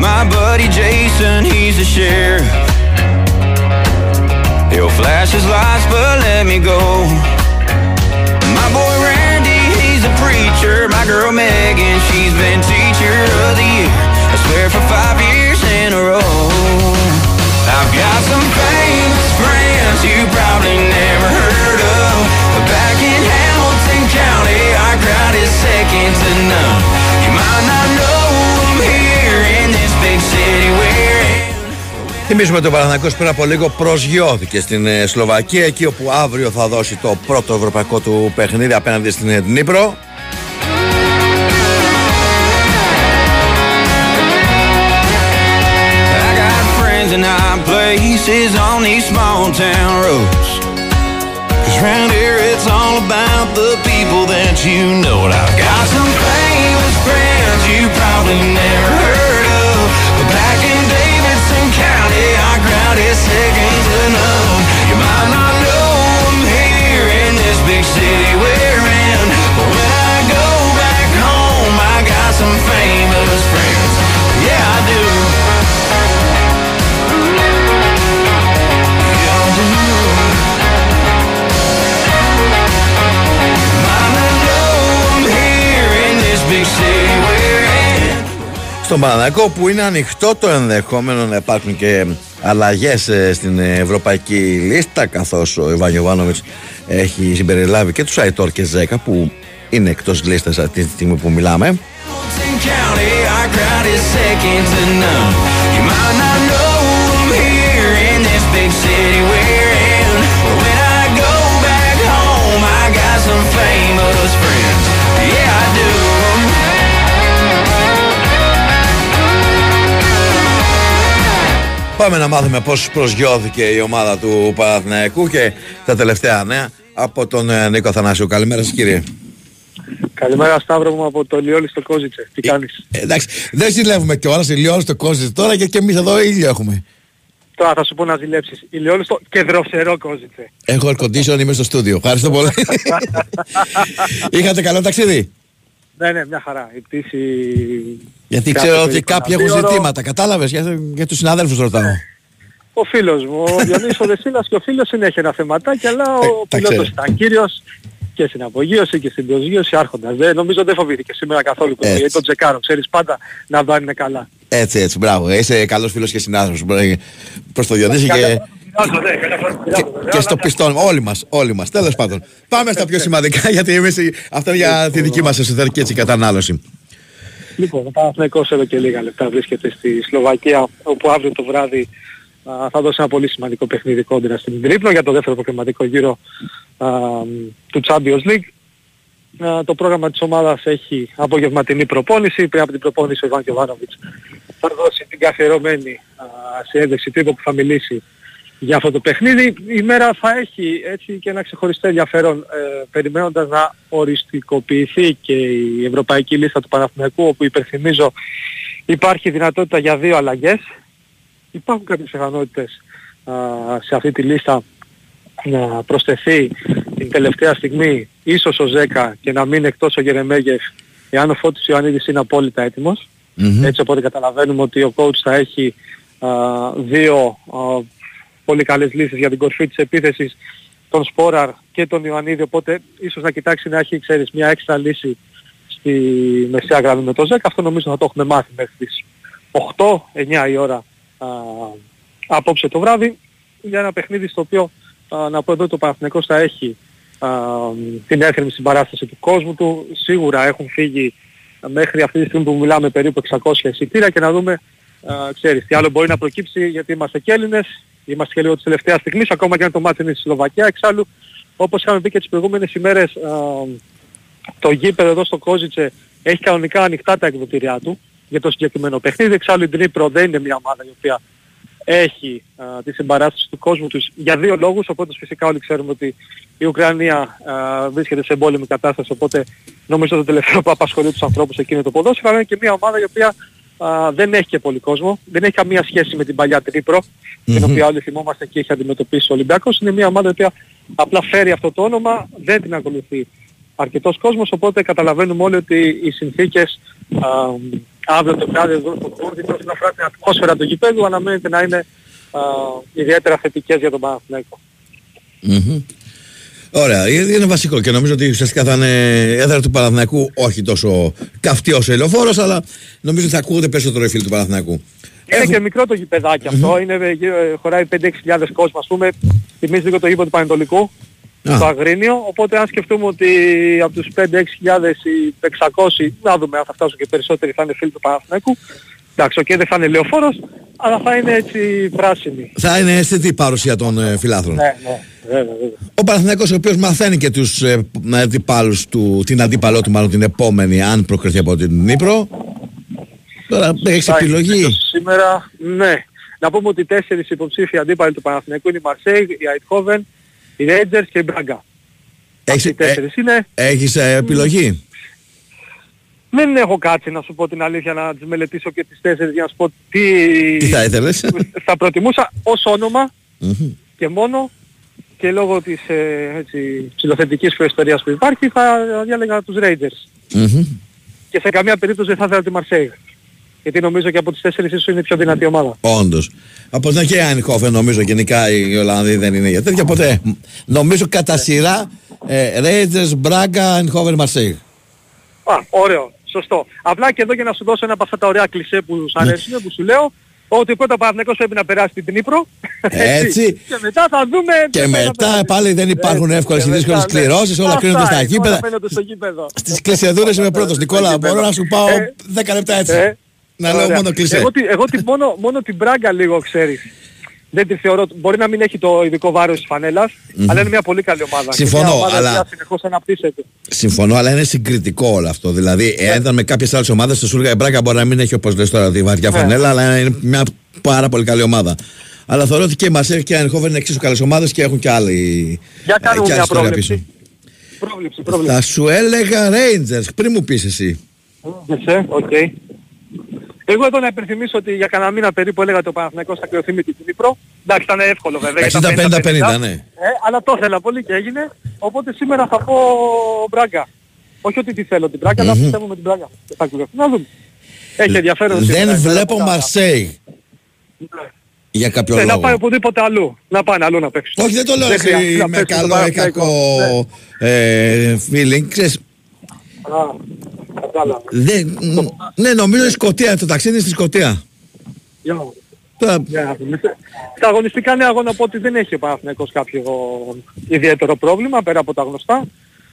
My buddy Jason, he's a sheriff. He'll flash his lights but let me go. My boy Randy, he's a preacher. My girl Megan, she's been teacher of the year, I swear, for 5 years in a row. I've got some famous friends you probably never heard of, but back in Hamilton County our crowd is second to none. You might not know them here in this big city we're in. Θυμίζουμε ότι ο Παναθηναϊκός πριν από λίγο προσγειώθηκε στην Σλοβακία, εκεί όπου αύριο θα δώσει το πρώτο ευρωπαϊκό του παιχνίδι απέναντι στην Ντνίπρο. And high places on these small town roads, 'cause round here it's all about the people that you know. And I've got some famous friends you probably never heard of, but back in Davidson County our crowd is second to none. You might not know them here in this big city we're in, but when I go back home I got some famous friends, yeah I do. I know στον Παναθηναϊκό, που είναι ανοιχτό το ενδεχόμενο να υπάρχουν και αλλαγές στην ευρωπαϊκή λίστα, καθώς ο Ιβάν Γιοβάνοβιτς έχει συμπεριλάβει και τους Αϊτόρ και Ζέκα που είναι εκτός λίστας αυτή τη στιγμή που μιλάμε. Πάμε να μάθουμε πώς προσγειώθηκε η ομάδα του Παναθηναϊκού και τα τελευταία νέα από τον Νίκο Αθανάσιου. Καλημέρα σας, κύριε. Καλημέρα, Σταύρο μου, από το Λιόλι στο Κόζιτσε. Τι κάνεις? Εντάξει, δεν ζηλεύουμε κιόλας. Η Λιόλι στο Κόζιτσε τώρα και εμείς εδώ ήλιο έχουμε. Τώρα θα σου πω να ζηλέψεις. Η Λιόλι στο κεντροφτερό Κόζιτσε. Έχω air condition, είμαι στο στούντιο. Ευχαριστώ πολύ. Είχατε καλό ταξίδι? Ναι, μια χαρά. Η πτήση... Γιατί ξέρω ότι κάποιοι έχουν ζητήματα. Κατάλαβες, για τους συναδέλφους ρωτάω. Ο φίλος μου, ο Διονύσης ο Δεσίλας και ο φίλος συνέχεια ένα θεματάκι, αλλά ο πιλότος ήταν κύριος και στην απογείωση και στην προσγείωση άρχοντας. Νομίζω δεν φοβήθηκε σήμερα καθόλου, γιατί τον τσεκάρω. Ξέρεις πάντα να βάνει καλά. Έτσι, μπράβο. Είσαι καλός φίλος και συνάδελφος προς τον Διονύση και... Και στο πιστόν, όλοι μας, τέλος πάντων. Πάμε στα πιο σημαντικά, γιατί εμείς αυτά για τη δική μας εσωτερική έτσι κατανάλωση. Λοιπόν, ο Παναθηναϊκός εδώ και λίγα λεπτά βρίσκεται στη Σλοβακία, όπου αύριο το βράδυ θα δώσει ένα πολύ σημαντικό παιχνίδι κόντρα στην Τρίπλο για το δεύτερο προκριματικό γύρο του Champions League. Το πρόγραμμα της ομάδας έχει απογευματινή προπόνηση. Πριν από την προπόνηση ο Ιβάν Γιοβάνοβιτς θα δώσει την καθιερωμένη συνέντευξη τύπου που θα μιλήσει για αυτό το παιχνίδι. Η μέρα θα έχει έτσι και ένα ξεχωριστό ενδιαφέρον, περιμένοντας να οριστικοποιηθεί και η ευρωπαϊκή λίστα του Παναθηναϊκού, όπου υπενθυμίζω υπάρχει δυνατότητα για δύο αλλαγές. Υπάρχουν κάποιες πιθανότητες σε αυτή τη λίστα να προσθεθεί την τελευταία στιγμή ίσως ο Ζέκα και να μείνει εκτός ο Γερεμέγεφ, εάν ο Φώτης Ιωαννίδης είναι απόλυτα έτοιμος. Έτσι, οπότε καταλαβαίνουμε ότι ο coach θα έχει δύο πολύ καλές λύσεις για την κορφή της επίθεσης, τον Σπόραρ και τον Ιωαννίδη, οπότε ίσως να κοιτάξει να έχει, ξέρεις, μια έξτρα λύση στη μεσαία γραμμή με το ΖΕΚ. Αυτό νομίζω να το έχουμε μάθει μέχρι τις 8-9 η ώρα απόψε το βράδυ, για ένα παιχνίδι στο οποίο να πω εδώ το Παναθηναϊκός θα έχει την έθριμη συμπαράσταση του κόσμου του. Σίγουρα έχουν φύγει μέχρι αυτή τη στιγμή που μιλάμε περίπου 600 εισιτήρια και να δούμε, ξέρεις, τι άλλο μπορεί να προκύψει, γιατί είμαστε και Έλληνες. Είμαστε και λίγο της τελευταίας στιγμής, ακόμα και αν το μάτι είναι στη Σλοβακία. Εξάλλου, όπως είχαμε πει και τις προηγούμενες ημέρες, το γήπεδο εδώ στο Κόζιτσε έχει κανονικά ανοιχτά τα εκδοτήριά του για το συγκεκριμένο παιχνίδι. Εξάλλου, η Ντνίπρο δεν είναι μια ομάδα η οποία έχει τη συμπαράσταση του κόσμου τους για δύο λόγους. Οπότε φυσικά όλοι ξέρουμε ότι η Ουκρανία βρίσκεται σε εμπόλεμη κατάσταση. Οπότε νομίζω το τελευταίο που απασχολεί τους ανθρώπους εκείνο το ποδόσφαιρο, είναι και μια ομάδα η οποία δεν έχει και πολύ κόσμο, δεν έχει καμία σχέση με την παλιά Τρίπρο, την οποία όλοι θυμόμαστε και έχει αντιμετωπίσει ο Ολυμπιακός. Είναι μια ομάδα που απλά φέρει αυτό το όνομα, δεν την ακολουθεί αρκετός κόσμος, οπότε καταλαβαίνουμε όλοι ότι οι συνθήκες αύριο το βράδυ εδώ στο Κούρδι, όσον αφορά την ατμόσφαιρα του γηπέδου, αναμένεται να είναι ιδιαίτερα θετικές για τον Παναθηναϊκό. Ωραία, είναι βασικό και νομίζω ότι ουσιαστικά θα είναι έδρα του Παναθηναϊκού, όχι τόσο καυτή όσο Ελαιοφόρος, αλλά νομίζω ότι θα ακούγονται περισσότερο οι φίλοι του Παναθηναϊκού. Είναι και μικρό το γηπεδάκι αυτό, χωράει 5-6 χιλιάδες κόσμο, ας πούμε. Θυμίζει λίγο το γήπεδο του Πανετολικού, στο Αγρίνιο. Οπότε αν σκεφτούμε ότι από τους 5-6 χιλιάδες ή 600, να δούμε αν θα φτάσουν και περισσότεροι, θα είναι φίλοι του Παναθηναϊκού. Εντάξει, και δεν θα είναι Ελαιοφόρος, αλλά θα είναι έτσι πράσινη. Θα είναι αισθητή παρουσία των φιλάθρων. Ναι. Ο Παναθηναϊκός, ο οποίος μαθαίνει και τους αντιπάλους του, την αντίπαλό του μάλλον την επόμενη, αν προκριθεί από την Νύπρο. Τώρα έχεις επιλογή. Σήμερα, ναι. Να πούμε ότι 4 υποψήφοι αντίπαλοι του Παναθηναϊκού είναι η Μαρσέη, η Αιτχόβεν, η Ρέιτζερς και η Μπράγκα. Έχεις επιλογή. Δεν έχω κάτσει, να σου πω την αλήθεια, να τις μελετήσω και τις 4 για να σου πω τι θα ήθελες. Θα προτιμούσα ως όνομα και μόνο, και λόγω της ψηλοθετικής προϊστορίας που υπάρχει θα διάλεγα τους Ρέιτζερς. Και σε καμία περίπτωση δεν θα ήθελα τη Μαρσέη, γιατί νομίζω και από τις 4 ίσως είναι η πιο δυνατή ομάδα. Όντως. Από την αρχή η Αιτχόβεν, νομίζω γενικά οι Ολλανδοί δεν είναι για τέτοια, ποτέ. Νομίζω κατά σειρά Ρέιτζερς, Μπράγκα, Αιτχόβεν, Μαρσέη. Ωραίο. Σωστό. Απλά και εδώ για να σου δώσω ένα από αυτά τα ωραία κλισέ που σου αρέσουν, που σου λέω, ότι πρώτα ο Παναθηναϊκός πρέπει να περάσει την Νύπρο. Έτσι. Και μετά θα δούμε... Και μετά πάλι δεν υπάρχουν εύκολες ή δύσκολες κληρώσεις, όλα κρίνονται στα γήπεδα. Στις κλεισεδούρες είμαι πρώτος. Νικόλα, μπορώ να σου πάω 10 λεπτά έτσι. Να λέω μόνο κλισέ. Εγώ μόνο την Μπράγκα λίγο ξέρεις. Δεν τη θεωρώ, μπορεί να μην έχει το ειδικό βάρος της φανέλας, αλλά είναι μια πολύ καλή ομάδα. Συμφωνώ, ομάδα αλλά... συνεχώς αναπτύσσεται. Συμφωνώ, αλλά είναι συγκριτικό όλο αυτό. Δηλαδή, εάν ήταν με κάποιες άλλες ομάδες, το Σούργα η Μπράγκα μπορεί να μην έχει, όπως λες τώρα, τη βαριά φανέλα, αλλά είναι μια πάρα πολύ καλή ομάδα. Αλλά θεωρώ ότι και η Μασέρ και η Αενχόβεν είναι εξίσου καλές ομάδες και έχουν και άλλη. Για κάνουμε μια πρόβλεψη. Θα σου έλεγα Rangers, πριν μου πεις εσύ. Okay. Εγώ εδώ να υπενθυμίσω ότι για κανένα μήνα περίπου έλεγα το Παναθηναϊκός θα κληρωθεί με την Νύπρο. Εντάξει, ήταν εύκολο βέβαια. 60-50-50, ναι. Αλλά το ήθελα πολύ και έγινε. Οπότε σήμερα θα πω Μπράγκα. Όχι ότι τη θέλω την Μπράγκα, αλλά πιστεύω με την Μπράγκα. Θα κληρωθεί. Να δούμε. Έχει ενδιαφέρον. Δεν βλέπω Μαρσέι. Για κάποιο λόγο. Να πάει οπουδήποτε αλλού. Να πάνε αλλού να παίξουν. Όχι, δεν το λέω εσύ με καλό ή κακό feeling. Ναι, νομίζω η Σκωτία, το ταξίδι είναι στη Σκωτία. Στα αγωνιστικά ναι, εγώ να πω ότι δεν έχει ο Παναθηναϊκός κάποιο ιδιαίτερο πρόβλημα, πέρα από τα γνωστά.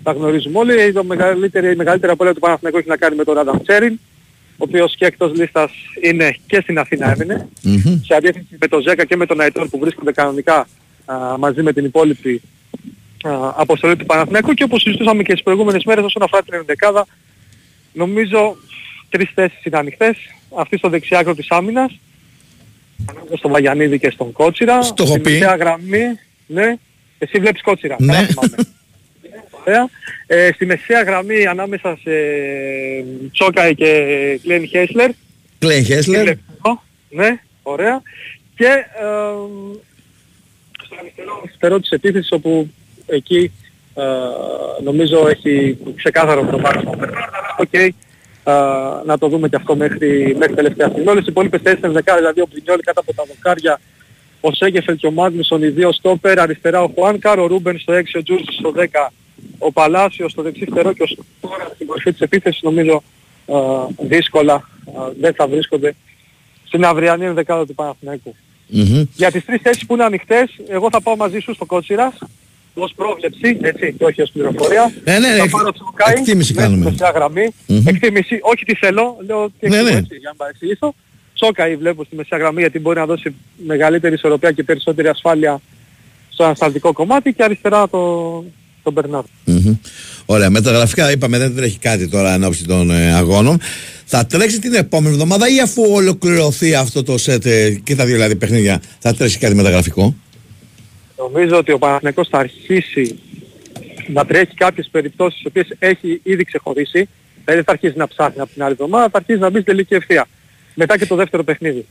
Τα γνωρίζουμε όλοι. Η μεγαλύτερη απώλεια του Παναθηναϊκού έχει να κάνει με τον Ράντα Τσέριν, ο οποίος και εκτός λίστας είναι και στην Αθήνα έμεινε. Σε αντίθεση με τον Ζέκα και με τον Αϊτόρ που βρίσκονται κανονικά μαζί με την υπόλοιπη αποστολή του Παναθηναϊκού, και όπως συζητούσαμε και τις προηγούμενες μέρες όσον αφορά την ενδεκάδα, νομίζω τρεις θέσεις είναι ανοιχτές. Αυτή στο δεξιά άκρο της άμυνας, στον Βαγιανίδη και στον Κότσιρα. Στο έχω πει. Στην γραμμή, ναι. Εσύ βλέπεις Κότσιρα. Ναι. Στη μεσαία γραμμή ανάμεσα σε Τσόκαη και Κλέιν Χέσλερ. Κλέιν Χέσλερ. Ναι, ωραία. Και στο αριστερό της επίθεσης, όπου εκεί νομίζω έχει ξεκάθαρο προβάδισμα. Okay. Να το δούμε και αυτό μέχρι τελευταία στιγμή. Όλες οι υπόλοιπες θέσεις είναι δεκάρια, δηλαδή ο Μπρινιόλι κάτω από τα δοκάρια, ο Σέγκεφελ και ο Μάγνουσον, οι δύο στόπερ, αριστερά ο Χουάνκαρ, ο Ρούμπεν στο 6, ο Τζούρτζης στο 10, ο Παλάσιος στο δεξί φτερό και ο Στόρα στην κορυφή της επίθεσης. Νομίζω δύσκολα δεν θα βρίσκονται στην αυριανή ενδεκάδα του Παναθηναϊκού. Για τις τρεις θέσεις που είναι ανοιχτές, εγώ θα πάω μαζί σου στο Κότσιρα. Ως πρόβλεψη, έτσι, και όχι ως πληροφορία. Ναι, θα πάρω Τσουκάι, εκτίμηση κάνουμε. Εκτίμηση, όχι τη θέλω, λέω και έτσι, για να παρεξηγήσω. Τσόκαι βλέπω στη μεσαία γραμμή, γιατί μπορεί να δώσει μεγαλύτερη ισορροπία και περισσότερη ασφάλεια στο ανασταλτικό κομμάτι, και αριστερά τον Μπερνάρντο. Ωραία, με τα γραφικά είπαμε δεν τρέχει κάτι τώρα εν ώψη των αγώνων. Θα τρέξει την επόμενη εβδομάδα ή αφού ολοκληρωθεί αυτό το σετ και τα δύο δηλαδή παιχνίδια, θα τρέξει κάτι μεταγραφικό? Νομίζω ότι ο Παναθηναϊκός θα αρχίσει να τρέχει κάποιες περιπτώσεις τις οποίες έχει ήδη ξεχωρίσει. Δηλαδή θα αρχίσει να ψάχνει από την άλλη εβδομάδα, θα αρχίσει να μπει στην τελική ευθεία. Μετά και το δεύτερο παιχνίδι.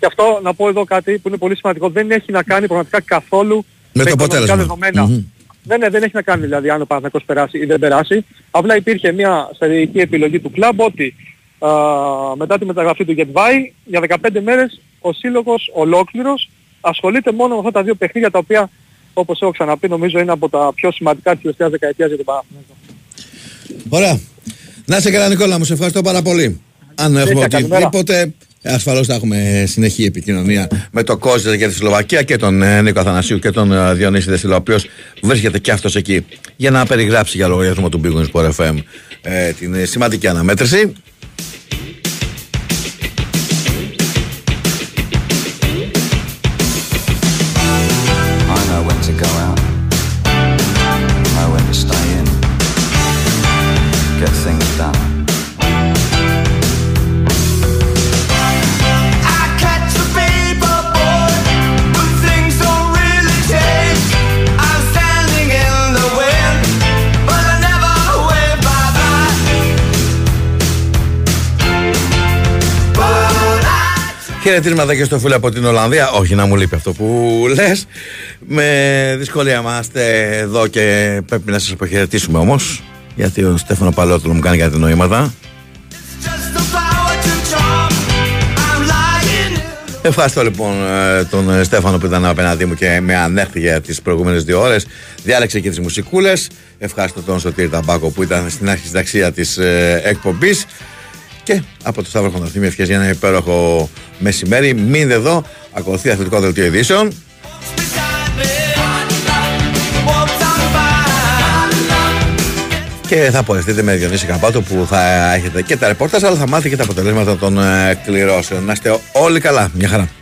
Και αυτό να πω εδώ κάτι που είναι πολύ σημαντικό. Δεν έχει να κάνει πραγματικά καθόλου με τα οικονομικά δεδομένα. Δεν έχει να κάνει δηλαδή αν ο Παναθηναϊκός περάσει ή δεν περάσει. Απλά υπήρχε μια στρατηγική επιλογή του κλαμπ ότι μετά τη μεταγραφή του Γετβάη για 15 μέρες ο σύλλογος ολόκληρος ασχολείται μόνο με αυτά τα δύο παιχνίδια, τα οποία, όπως έχω ξαναπεί, νομίζω είναι από τα πιο σημαντικά της τελευταίας δεκαετίας για την Παναθηναϊκό. Ωραία. Να είσαι καλά, Νικόλα μου, σε ευχαριστώ πάρα πολύ. Αν έχουμε οτιδήποτε, ασφαλώς θα έχουμε συνεχή επικοινωνία με τον Κόζερ για τη Σλοβακία και τον Νίκο Αθανασίου και τον Διονύση Δεσίλα, ο οποίος βρίσκεται και αυτός εκεί για να περιγράψει για λογαριασμό του Big Wings Sport FM την σημαντική αναμέτρηση. Χαιρετίσματα και στο φίλο από την Ολλανδία. Όχι, να μου λείπει αυτό που λες. Με δυσκολία είμαστε εδώ και πρέπει να σας αποχαιρετήσουμε όμως, γιατί ο Στέφανο Παλαιότολο μου κάνει κάτι νοήματα. Ευχαριστώ λοιπόν τον Στέφανο που ήταν απέναντί μου και με ανέχτη για τις προηγούμενες 2 ώρες. Διάλεξε και τις μουσικούλες. Ευχαριστώ τον Σωτήρη Ταμπάκο που ήταν στην άρχη συνταξία της εκπομπής. Και από το Σταύρο Χοντροθήμιο ευχές για ένα υπέροχο μεσημέρι. Μείνετε εδώ, ακολουθεί αθλητικό δελτίο ειδήσεων. Και θα πορευτείτε με Διονύση Καπάτο που θα έχετε και τα ρεπορτάζ, αλλά θα μάθετε και τα αποτελέσματα των κληρώσεων. Να είστε όλοι καλά. Μια χαρά.